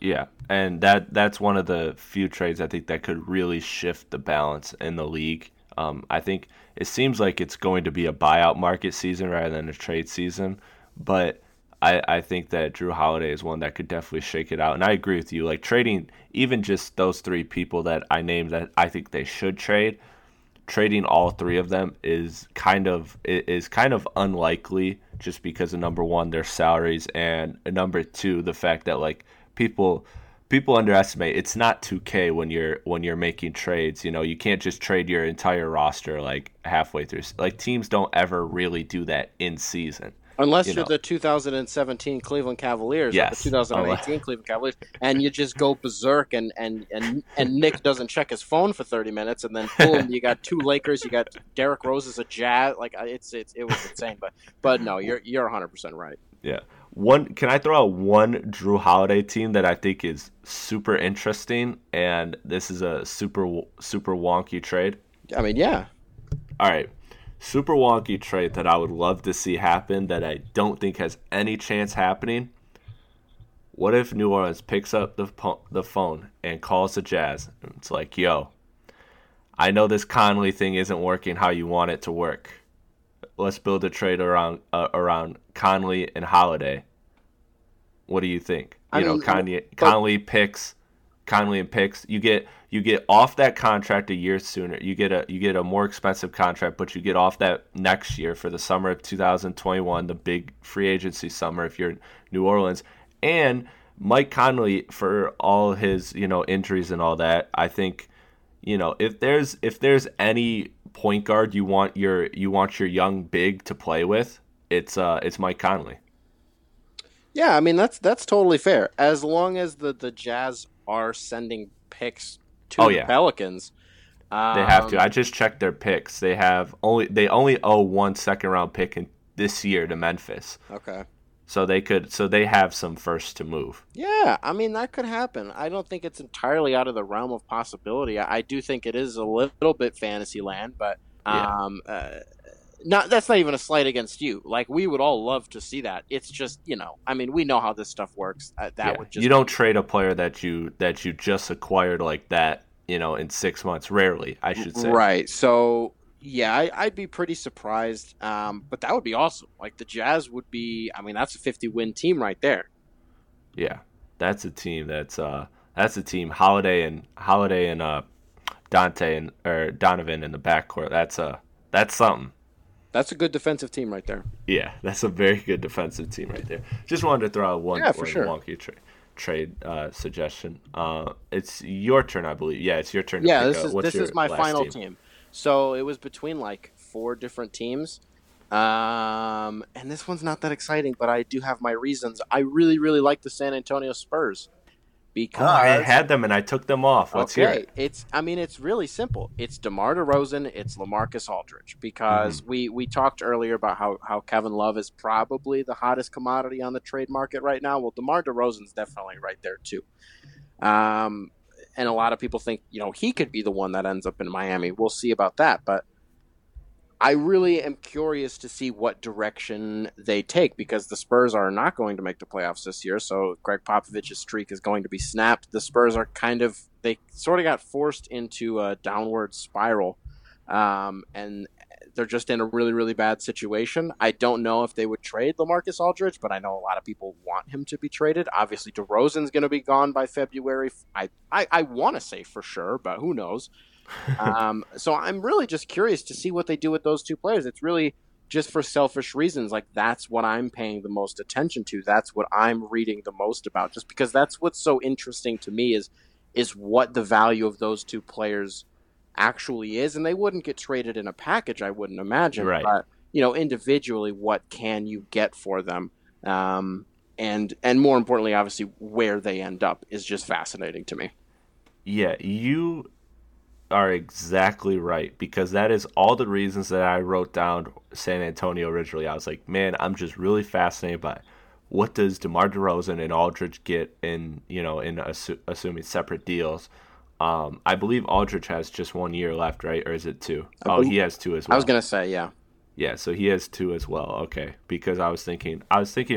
Yeah, and that's one of the few trades I think that could really shift the balance in the league. I think it seems like it's going to be a buyout market season rather than a trade season, but I think that Jrue Holiday is one that could definitely shake it out. And I agree with you, like trading even just those three people that I named that I think they should trade, trading all three of them is kind of unlikely, just because of number one, their salaries, and number two, the fact that like people underestimate it's not 2K when you're making trades. You know, you can't just trade your entire roster like halfway through. Like teams don't ever really do that in season. Unless you're the 2017 Cleveland Cavaliers or the 2018 Cleveland Cavaliers, and you just go berserk and Nick doesn't check his phone for 30 minutes, and then boom, you got two Lakers, you got Derrick Rose as a Jazz. Like it was insane, but no, you're 100% right. Yeah. Can I throw out one Jrue Holiday team that I think is super interesting, and this is a super, super wonky trade? I mean, yeah. All right. Super wonky trade that I would love to see happen that I don't think has any chance happening. What if New Orleans picks up the phone and calls the Jazz? It's like, yo, I know this Conley thing isn't working how you want it to work. Let's build a trade around Conley and Holiday. What do you think? Conley and picks. You get off that contract a year sooner. You get a more expensive contract, but you get off that next year for the summer of 2021, the big free agency summer if you're in New Orleans. And Mike Conley, for all his, injuries and all that, I think, if there's any point guard you want your young big to play with, it's Mike Conley. Yeah, I mean that's totally fair. As long as the Jazz are sending picks to the Pelicans, they have to. I just checked their picks. They only owe 1 second round pick this year to Memphis. Okay. So they have some first to move. Yeah, I mean that could happen. I don't think it's entirely out of the realm of possibility. I do think it is a little bit fantasy land, but that's not even a slight against you. Like we would all love to see that. It's just I mean we know how this stuff works. You don't trade a player that you just acquired like that in 6 months. Rarely, I should say. Right. So. Yeah, I'd be pretty surprised, but that would be awesome. Like the Jazz would be. I mean, that's a 50-win team right there. Yeah, that's a team. That's a team. Holiday and Dante and or Donovan in the backcourt. That's something. That's a good defensive team right there. Yeah, that's a very good defensive team right there. Just wanted to throw out one wonky trade suggestion. It's your turn, I believe. Yeah, it's your turn. Yeah, this is my final team. So it was between like four different teams. And this one's not that exciting, but I do have my reasons. I really, really like the San Antonio Spurs because I had them and I took them off. Let's hear it. It's really simple. It's DeMar DeRozan. It's LaMarcus Aldridge because we talked earlier about how Kevin Love is probably the hottest commodity on the trade market right now. Well, DeMar DeRozan's definitely right there too. And a lot of people think, he could be the one that ends up in Miami. We'll see about that. But I really am curious to see what direction they take because the Spurs are not going to make the playoffs this year. So Greg Popovich's streak is going to be snapped. The Spurs are they sort of got forced into a downward spiral. And they're just in a really, really bad situation. I don't know if they would trade LaMarcus Aldridge, but I know a lot of people want him to be traded. Obviously, DeRozan's going to be gone by February. I want to say for sure, but who knows? So I'm really just curious to see what they do with those two players. It's really just for selfish reasons. Like that's what I'm paying the most attention to. That's what I'm reading the most about, just because that's what's so interesting to me is what the value of those two players actually is, and they wouldn't get traded in a package, I wouldn't imagine, right? But individually, what can you get for them, and more importantly, obviously, where they end up is just fascinating to me. Yeah, you are exactly right, because that is all the reasons that I wrote down San Antonio originally. I was like, man, I'm just really fascinated by it. What does DeMar DeRozan and Aldridge get in assuming separate deals? I believe Aldridge has just 1 year left, right? Or is it two? He has two as well. I was going to say, yeah. Yeah, so he has two as well. Okay, because I was thinking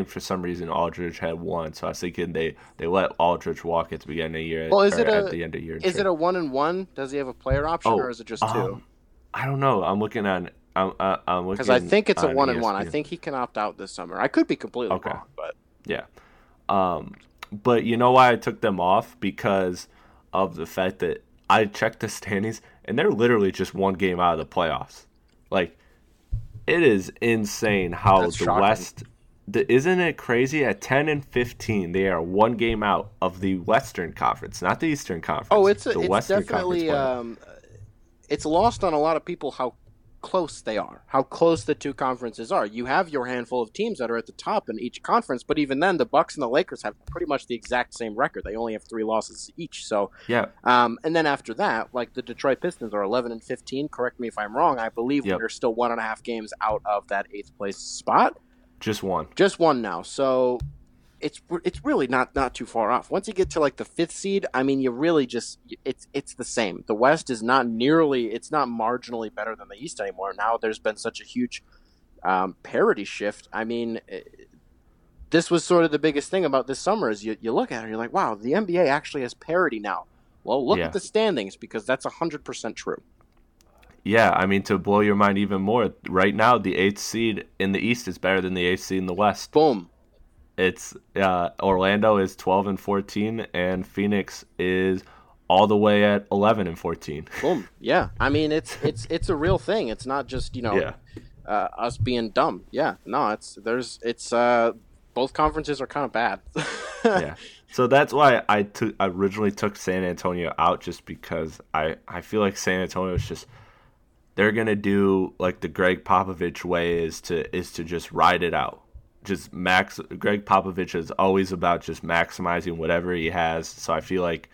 for some reason Aldridge had one, so I was thinking they let Aldridge walk at the beginning of the year. Well, at the end of the year? Is it a 1-and-1? Does he have a player option, or is it just two? I don't know. I'm looking on. I'm looking because I think it's a 1-and-1. I think he can opt out this summer. I could be completely wrong, but yeah. But you know why I took them off? Because of the fact that I checked the standings and they're literally just one game out of the playoffs. Like, it is insane how West. Isn't it crazy? At 10 and 15, they are one game out of the Western Conference, not the Eastern Conference. Oh, it's definitely it's lost on a lot of people how close they are, how close the two conferences are. You have your handful of teams that are at the top in each conference, but even then, the Bucks and the Lakers have pretty much the exact same record. They only have 3 losses each. So yeah. And then after that, like the Detroit Pistons are 11 and 15. Correct me if I'm wrong. I believe we're still 1.5 games out of that 8th place spot. Just one now. So it's really not too far off. Once you get to like the 5th seed, I mean, you really just it's the same. The West is not marginally better than the East anymore. Now there's been such a huge parity shift. I mean, this was sort of the biggest thing about this summer is you look at it and you're like, wow, the NBA actually has parity now. Well, look at the standings, because that's 100% true. Yeah, I mean, to blow your mind even more, right now the 8th seed in the East is better than the 8th seed in the West. Boom. It's Orlando is 12 and 14, and Phoenix is all the way at 11 and 14. Boom. Yeah. I mean, it's a real thing. It's not just, us being dumb. Yeah. No, both conferences are kind of bad. Yeah. So that's why I originally took San Antonio out, just because I feel like San Antonio is just, they're going to do like the Greg Popovich way is to just ride it out. Greg Popovich is always about just maximizing whatever he has, so I feel like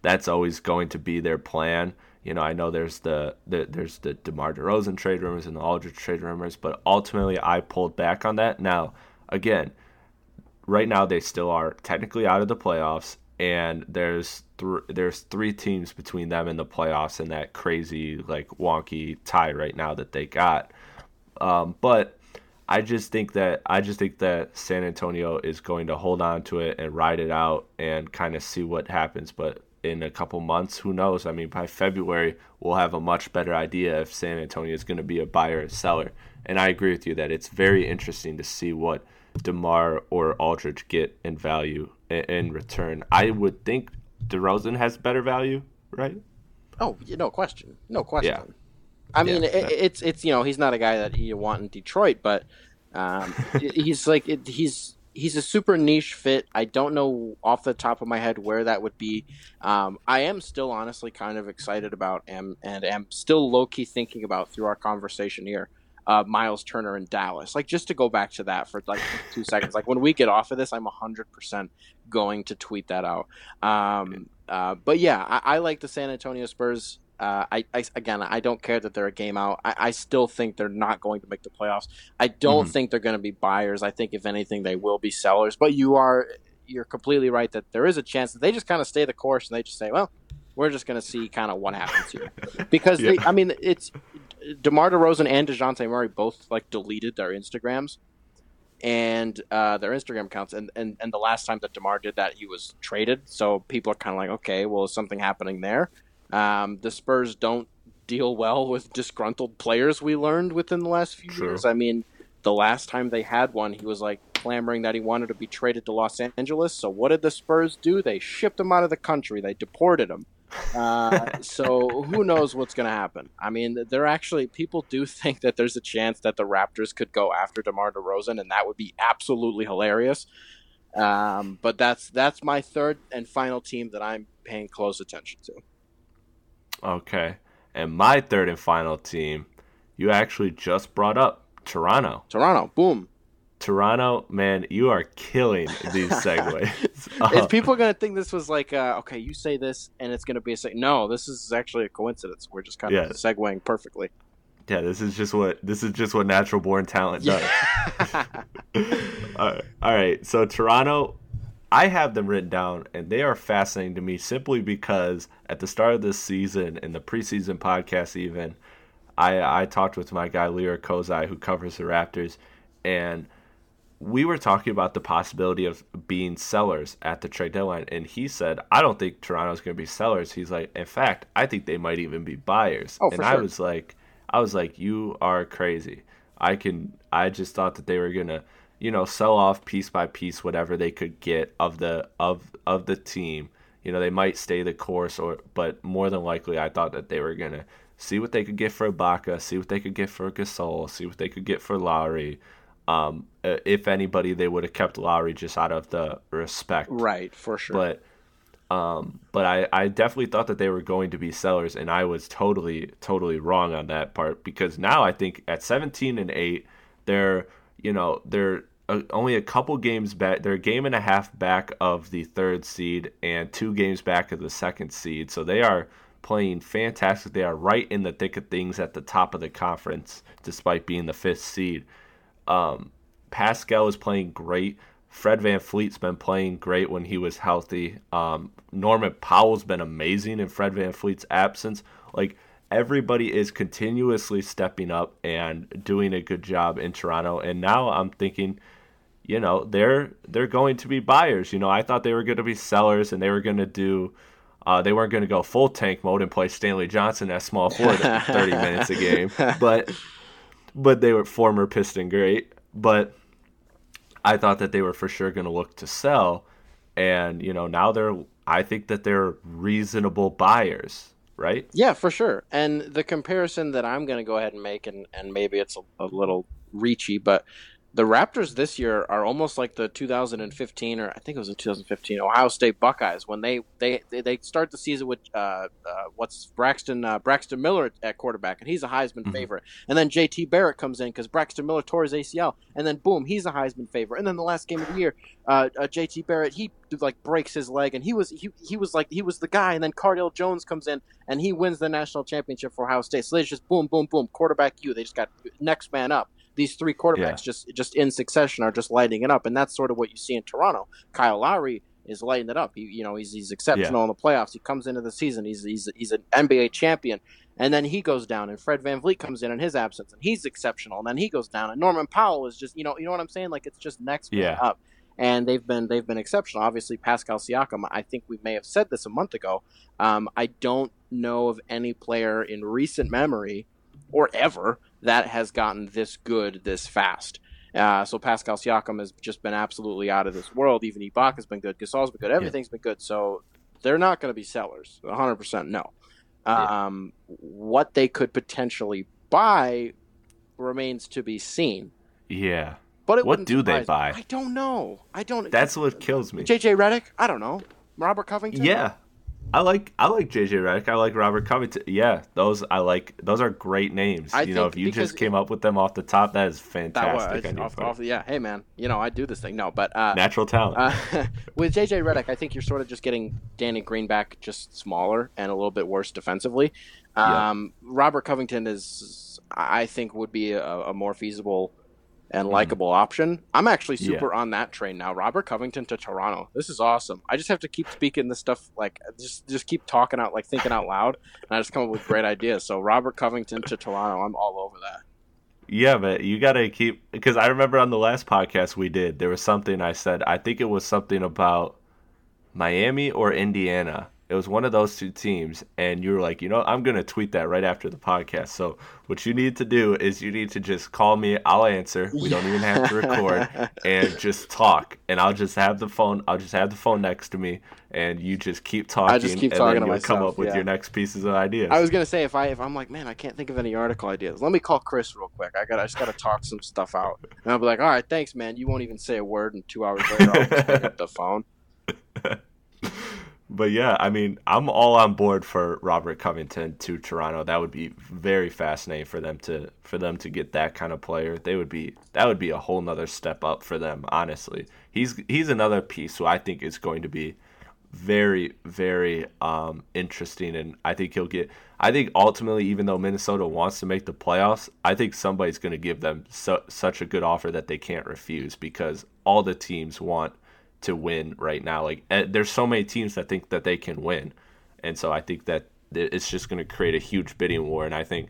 that's always going to be their plan. You know, I know there's the DeMar DeRozan trade rumors and the Aldridge trade rumors, but ultimately I pulled back on that. Now, again, right now they still are technically out of the playoffs, and there's 3 teams between them and the playoffs in that crazy, like, wonky tie right now that they got. But I just think that San Antonio is going to hold on to it and ride it out and kind of see what happens. But in a couple months, who knows? I mean, by February, we'll have a much better idea if San Antonio is going to be a buyer or seller. And I agree with you that it's very interesting to see what DeMar or Aldridge get in value in return. I would think DeRozan has better value, right? Oh, no question. No question. Yeah. I mean, it's he's not a guy that you want in Detroit, but he's a super niche fit. I don't know off the top of my head where that would be. I am still honestly kind of excited about him, and am still low key thinking about, through our conversation here, Miles Turner in Dallas. Like, just to go back to that for like 2 seconds. Like, when we get off of this, I'm 100% going to tweet that out. But yeah, I like the San Antonio Spurs. I don't care that they're a game out. I still think they're not going to make the playoffs. I don't think they're going to be buyers. I think, if anything, they will be sellers. But you're completely right that there is a chance that they just kind of stay the course and they just say, well, we're just going to see kind of what happens here. Because, it's DeMar DeRozan and DeJounte Murray both, like, deleted their Instagrams. And their Instagram accounts, and the last time that DeMar did that, he was traded. So people are kind of like, okay, well, is something happening there? The Spurs don't deal well with disgruntled players, we learned within the last few years. I mean, the last time they had one, he was like clamoring that he wanted to be traded to Los Angeles. So what did the Spurs do? They shipped him out of the country. They deported him. So who knows what's going to happen? I mean, people do think that there's a chance that the Raptors could go after DeMar DeRozan, and that would be absolutely hilarious. But that's my third and final team that I'm paying close attention to. Okay, and my third and final team, you actually just brought up Toronto. Boom. Toronto, man, you are killing these segues. Is people going to think this was like, okay, you say this, and it's going to be a segment? No, this is actually a coincidence. We're just kind of segueing perfectly. Yeah, this is just what natural born talent does. Yeah. All right, so Toronto, I have them written down, and they are fascinating to me simply because at the start of this season, in the preseason podcast even, I talked with my guy Lyra Kozai, who covers the Raptors, and we were talking about the possibility of being sellers at the trade deadline, and he said, I don't think Toronto's going to be sellers. He's like, in fact, I think they might even be buyers. Oh, and for sure. I was like, you are crazy. I just thought that they were going to, sell off piece by piece whatever they could get of the team. They might stay the course, but more than likely I thought that they were going to see what they could get for Ibaka, see what they could get for Gasol, see what they could get for Lowry. If anybody, they would have kept Lowry just out of the respect. Right, for sure. But I definitely thought that they were going to be sellers, and I was totally, totally wrong on that part, because now I think at 17-8, they're only a couple games back. They're a game and a half back of the third seed and 2 games back of the second seed. So they are playing fantastic. They are right in the thick of things at the top of the conference, despite being the 5th seed. Pascal is playing great. Fred VanVleet's been playing great when he was healthy. Norman Powell's been amazing in Fred VanVleet's absence. Like, everybody is continuously stepping up and doing a good job in Toronto. And now I'm thinking, they're going to be buyers. I thought they were going to be sellers, and they were going to do. They weren't going to go full tank mode and play Stanley Johnson at small forward 30 minutes a game, but they were former Piston great. But I thought that they were for sure going to look to sell, and now I think that they're reasonable buyers, right? Yeah, for sure. And the comparison that I'm going to go ahead and make, and maybe it's a little reachy, but the Raptors this year are almost like the 2015, or I think it was in 2015, Ohio State Buckeyes, when they start the season with Braxton Miller at quarterback, and he's a Heisman favorite. And then J.T. Barrett comes in because Braxton Miller tore his ACL, and then boom, he's a Heisman favorite. And then the last game of the year, J.T. Barrett, he breaks his leg, and he was the guy. And then Cardale Jones comes in, and he wins the national championship for Ohio State. So they just boom, boom, boom, quarterback you. They just got next man up. These 3 quarterbacks just in succession are just lighting it up, and that's sort of what you see in Toronto. Kyle Lowry is lighting it up. He's exceptional in the playoffs. He comes into the season, he's an NBA champion, and then he goes down, and Fred VanVleet comes in his absence, and he's exceptional, and then he goes down, and Norman Powell is just you know what I'm saying? Like, it's just next man up. And they've been exceptional. Obviously, Pascal Siakam, I think we may have said this a month ago. I don't know of any player in recent memory or ever that has gotten this good this fast. So Pascal Siakam has just been absolutely out of this world. Even Ibaka's been good. Gasol's been good. Everything's been good. So they're not going to be sellers. 100% no. What they could potentially buy remains to be seen. Yeah. But what do they buy? I don't know. That's what kills me. JJ Redick? I don't know. Robert Covington? Yeah. I like JJ Redick. I like Robert Covington. Yeah, those are great names. If you just came up with them off the top, that is fantastic. Hey man, I do this thing. No, but natural talent. With JJ Redick, I think you're sort of just getting Danny Green back, just smaller and a little bit worse defensively. Robert Covington is, I think, would be a more feasible and likable option. I'm actually super on that train now. Robert Covington to Toronto. This is awesome. I just have to keep speaking this stuff, like just keep talking out, like thinking out loud, and I just come up with great ideas. So Robert Covington to Toronto, I'm all over that. Yeah, but you got to keep, because I remember on the last podcast we did, there was something I said. I think it was something about Miami or Indiana. It was one of those 2 teams, and you were like, I'm going to tweet that right after the podcast. So what you need to do is you need to just call me. I'll answer. We don't even have to record, and just talk. And I'll just have the phone. I'll just have the phone next to me, and you just keep talking. I just keep talking to myself. Come up with your next pieces of ideas. I was going to say, if I'm like, man, I can't think of any article ideas. Let me call Chris real quick. I just got to talk some stuff out. And I'll be like, all right, thanks, man. You won't even say a word, and 2 hours later, I'll just pick up the phone. But yeah, I mean, I'm all on board for Robert Covington to Toronto. That would be very fascinating for them to get that kind of player. That would be a whole nother step up for them, honestly. He's another piece who I think is going to be very, very interesting, and I think ultimately, even though Minnesota wants to make the playoffs, I think somebody's going to give them such a good offer that they can't refuse, because all the teams want to win right now. Like, there's so many teams that think that they can win, and so I think that it's just going to create a huge bidding war. And I think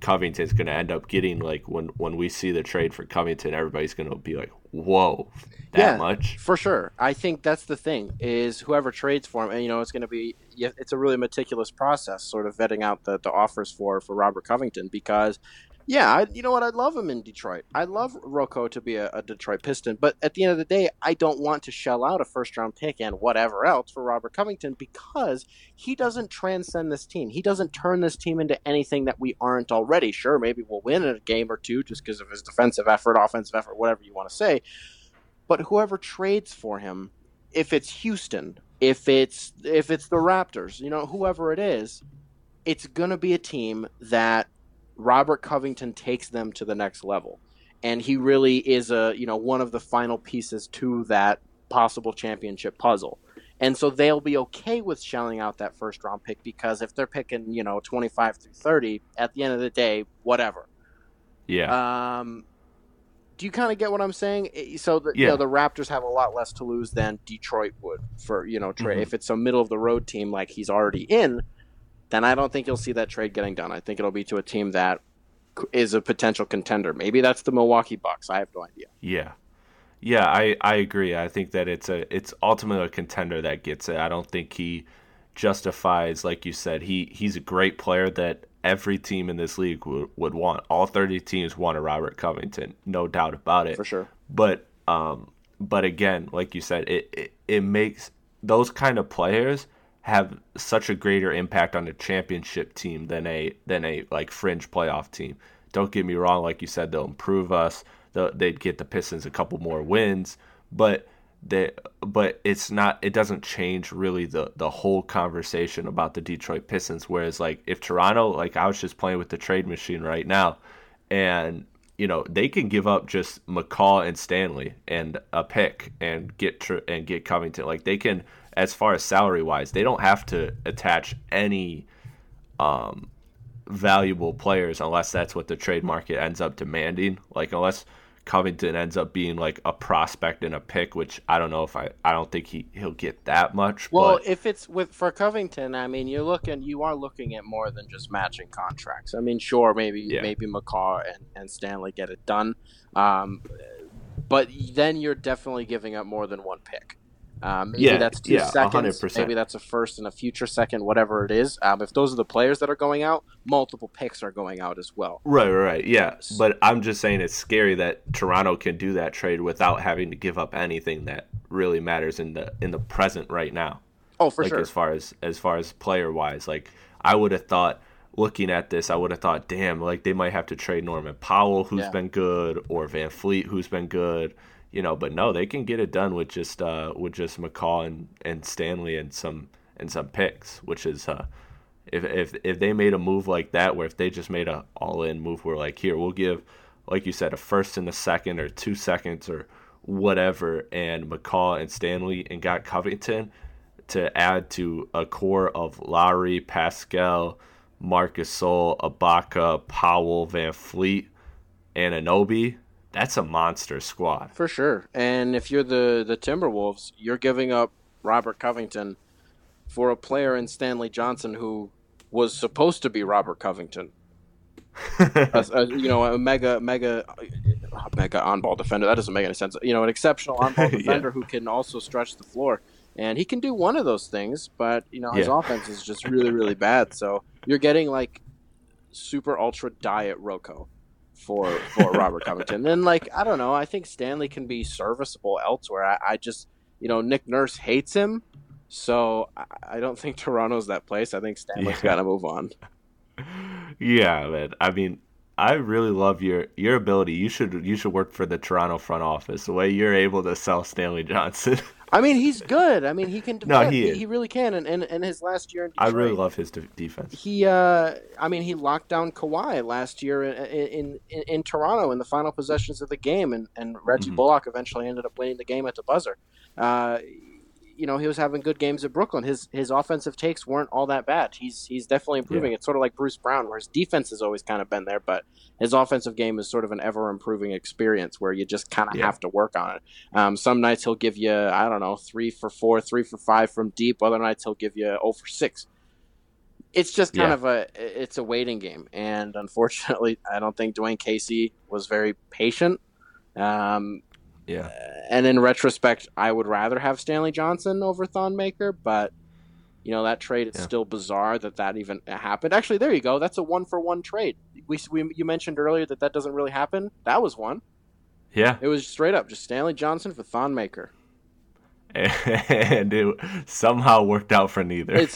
Covington's going to end up getting, like, when we see the trade for Covington, everybody's going to be like, whoa, that much? For sure. I think that's the thing, is whoever trades for him, and, you know, it's going to be, it's a really meticulous process sort of vetting out the offers for Robert Covington, because you know what? I love him in Detroit. I love Rocco to be a Detroit Piston. But at the end of the day, I don't want to shell out a first-round pick and whatever else for Robert Covington, because he doesn't transcend this team. He doesn't turn this team into anything that we aren't already. Sure, maybe we'll win a game or two just because of his defensive effort, offensive effort, whatever you want to say. But whoever trades for him, if it's Houston, if it's the Raptors, you know, whoever it is, it's going to be a team that Robert Covington takes them to the next level, and he really is one of the final pieces to that possible championship puzzle. And so they'll be okay with shelling out that first round pick, because if they're picking 25 through 30 at the end of the day, whatever. Yeah. Do you kind of get what I'm saying? So the Raptors have a lot less to lose than Detroit would for trade. Mm-hmm. If it's a middle of the road team like he's already in, then I don't think you'll see that trade getting done. I think it'll be to a team that is a potential contender. Maybe that's the Milwaukee Bucks. I have no idea. Yeah, I agree. I think that it's ultimately a contender that gets it. I don't think he justifies, like you said, he's a great player that every team in this league would want. All 30 teams want a Robert Covington, no doubt about it. For sure. But again, like you said, it makes those kind of players have such a greater impact on a championship team than a like fringe playoff team. Don't get me wrong, like you said, they'll improve us. They'd get the Pistons a couple more wins, but it doesn't change really the whole conversation about the Detroit Pistons. Whereas like if Toronto, like I was just playing with the trade machine right now, and they can give up just McCall and Stanley and a pick and get Covington. Like they can. As far as salary-wise, they don't have to attach any valuable players unless that's what the trade market ends up demanding. Like unless Covington ends up being like a prospect and a pick, which I don't know if I don't think he'll get that much. Well, but if it's for Covington, I mean, you are looking at more than just matching contracts. I mean, sure, maybe McCaw and Stanley get it done, but then you're definitely giving up more than one pick. That's 2 seconds. 100%. Maybe that's a first and a future second, whatever it is. If those are the players that are going out, multiple picks are going out as well. Right. Yeah. But I'm just saying it's scary that Toronto can do that trade without having to give up anything that really matters in the present right now. Oh, for sure. As far as player wise, like I would have thought, looking at this, I would have thought, damn, like they might have to trade Norman Powell, who's been good, or Van Fleet, who's been good. But no, they can get it done with just McCall and Stanley and some picks, which is if they made a move like that, where if they just made a all-in move, where like here we'll give, like you said, a first and a second or 2 seconds or whatever, and McCall and Stanley, and got Covington to add to a core of Lowry, Pascal, Marc Gasol, Ibaka, Powell, Van Fleet, and Anunoby. That's a monster squad. For sure. And if you're the Timberwolves, you're giving up Robert Covington for a player in Stanley Johnson who was supposed to be Robert Covington. A mega on-ball defender. That doesn't make any sense. An exceptional on-ball defender who can also stretch the floor. And he can do one of those things, but his offense is just really, really bad. So you're getting like super ultra diet Rocco for Robert Covington. And like, I don't know, I think Stanley can be serviceable elsewhere. I just, Nick Nurse hates him, so I don't think Toronto's that place. I think Stanley's got to move on. Yeah, man. I mean, I really love your ability. You should work for the Toronto front office, the way you're able to sell Stanley Johnson. I mean, he's good. I mean, he can defend. No, he really can. And his last year in Detroit, I really love his defense. He locked down Kawhi last year in Toronto in the final possessions of the game, and Reggie Bullock eventually ended up winning the game at the buzzer. He was having good games at Brooklyn. His offensive takes weren't all that bad. He's definitely improving. Yeah. It's sort of like Bruce Brown, where his defense has always kind of been there, but his offensive game is sort of an ever-improving experience where you just kind of have to work on it. Some nights he'll give you, I don't know, 3 for 4, 3 for 5 from deep. Other nights he'll give you 0 for 6. it's just kind of it's a waiting game. And unfortunately, I don't think Dwayne Casey was very patient. And in retrospect, I would rather have Stanley Johnson over Thonmaker, but you know, that trade is still bizarre that even happened. Actually, there you go. That's a 1-for-1 trade. You mentioned earlier that doesn't really happen. That was one. Yeah. It was straight up just Stanley Johnson for Thonmaker. And it somehow worked out for neither. Because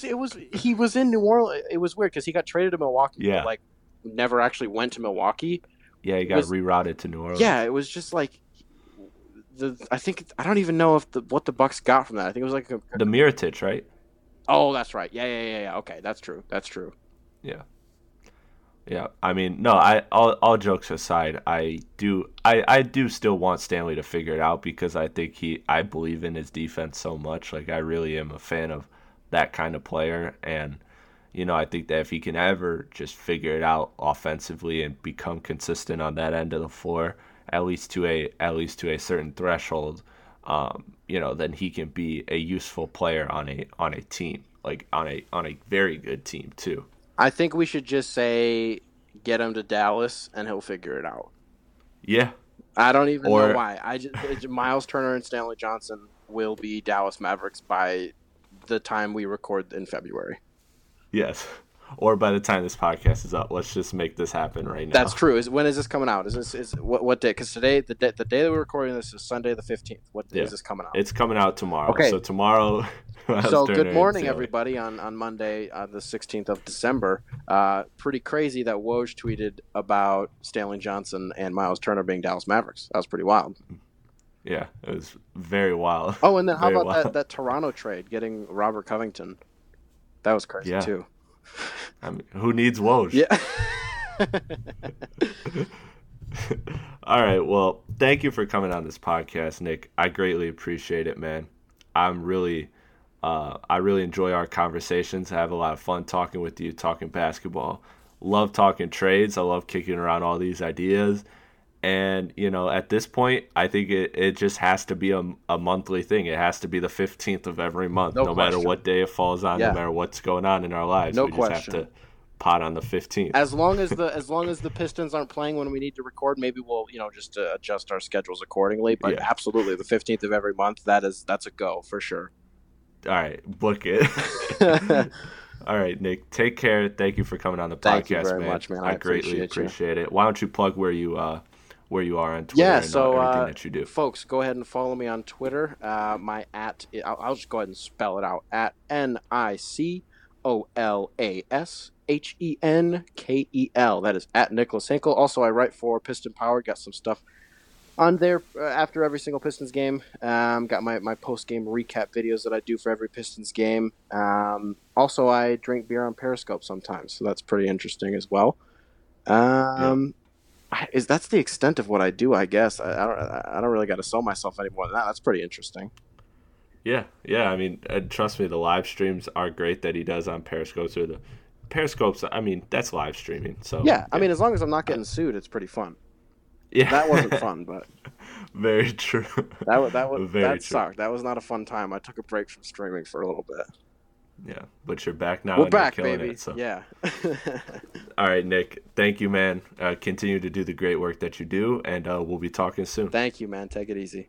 he was in New Orleans. It was weird because he got traded to Milwaukee. Yeah. But, never actually went to Milwaukee. Yeah, he got rerouted to New Orleans. Yeah, it was just I don't even know if what the Bucks got from that. I think it was the Mirotić, right? Oh, that's right. Yeah. Okay, that's true. Yeah. I mean, no. All jokes aside, I do still want Stanley to figure it out because I believe in his defense so much. I really am a fan of that kind of player, and I think that if he can ever just figure it out offensively and become consistent on that end of the floor, at least to a certain threshold, then he can be a useful player on a team, on a very good team too. I think we should just say get him to Dallas and he'll figure it out. Yeah, I don't even know why. Miles Turner and Stanley Johnson will be Dallas Mavericks by the time we record in February. Yes. Or by the time this podcast is up, let's just make this happen right now. That's true. When is this coming out? Is what day? Because today, the day that we're recording this is Sunday the 15th. What day is this coming out? It's coming out tomorrow. Okay. So tomorrow. So good morning, everybody. On Monday, the 16th of December. Pretty crazy that Woj tweeted about Stanley Johnson and Miles Turner being Dallas Mavericks. That was pretty wild. Yeah, it was very wild. Oh, and then how about that Toronto trade getting Robert Covington? That was crazy too. I mean, who needs Woj? Yeah. All right. Well, thank you for coming on this podcast, Nick. I greatly appreciate it, man. I really enjoy our conversations. I have a lot of fun talking with you, talking basketball. Love talking trades. I love kicking around all these ideas. And, at this point, I think it just has to be a monthly thing. It has to be the 15th of every month, no matter what day it falls on, no matter what's going on in our lives. No question. Just have to pot on the 15th. As long as the Pistons aren't playing when we need to record, maybe we'll, just adjust our schedules accordingly. But absolutely, the 15th of every month, that's a go for sure. All right, book it. All right, Nick, take care. Thank you for coming on the podcast, man. Thank you very much, man. I greatly appreciate it. Why don't you plug where you are on Twitter and everything that you do. Folks, go ahead and follow me on Twitter. My at, I'll just go ahead and spell it out, at @NicolasHenkel. That is at Nicolas Hinkel. Also, I write for Piston Power. Got some stuff on there after every single Pistons game. Got my post-game recap videos that I do for every Pistons game. Also, I drink beer on Periscope sometimes, so that's pretty interesting as well. That's the extent of what I do, I guess. I don't really got to sell myself any more than that. That's pretty interesting. Yeah. I mean, trust me, the live streams are great that he does on Periscopes. I mean, that's live streaming. So yeah, I mean, as long as I'm not getting sued, it's pretty fun. Yeah, that wasn't fun, but very true. That sucked. That was not a fun time. I took a break from streaming for a little bit. Yeah, but you're back now. We're back, baby. It, so. Yeah. All right, Nick. Thank you, man. Continue to do the great work that you do, and we'll be talking soon. Thank you, man. Take it easy.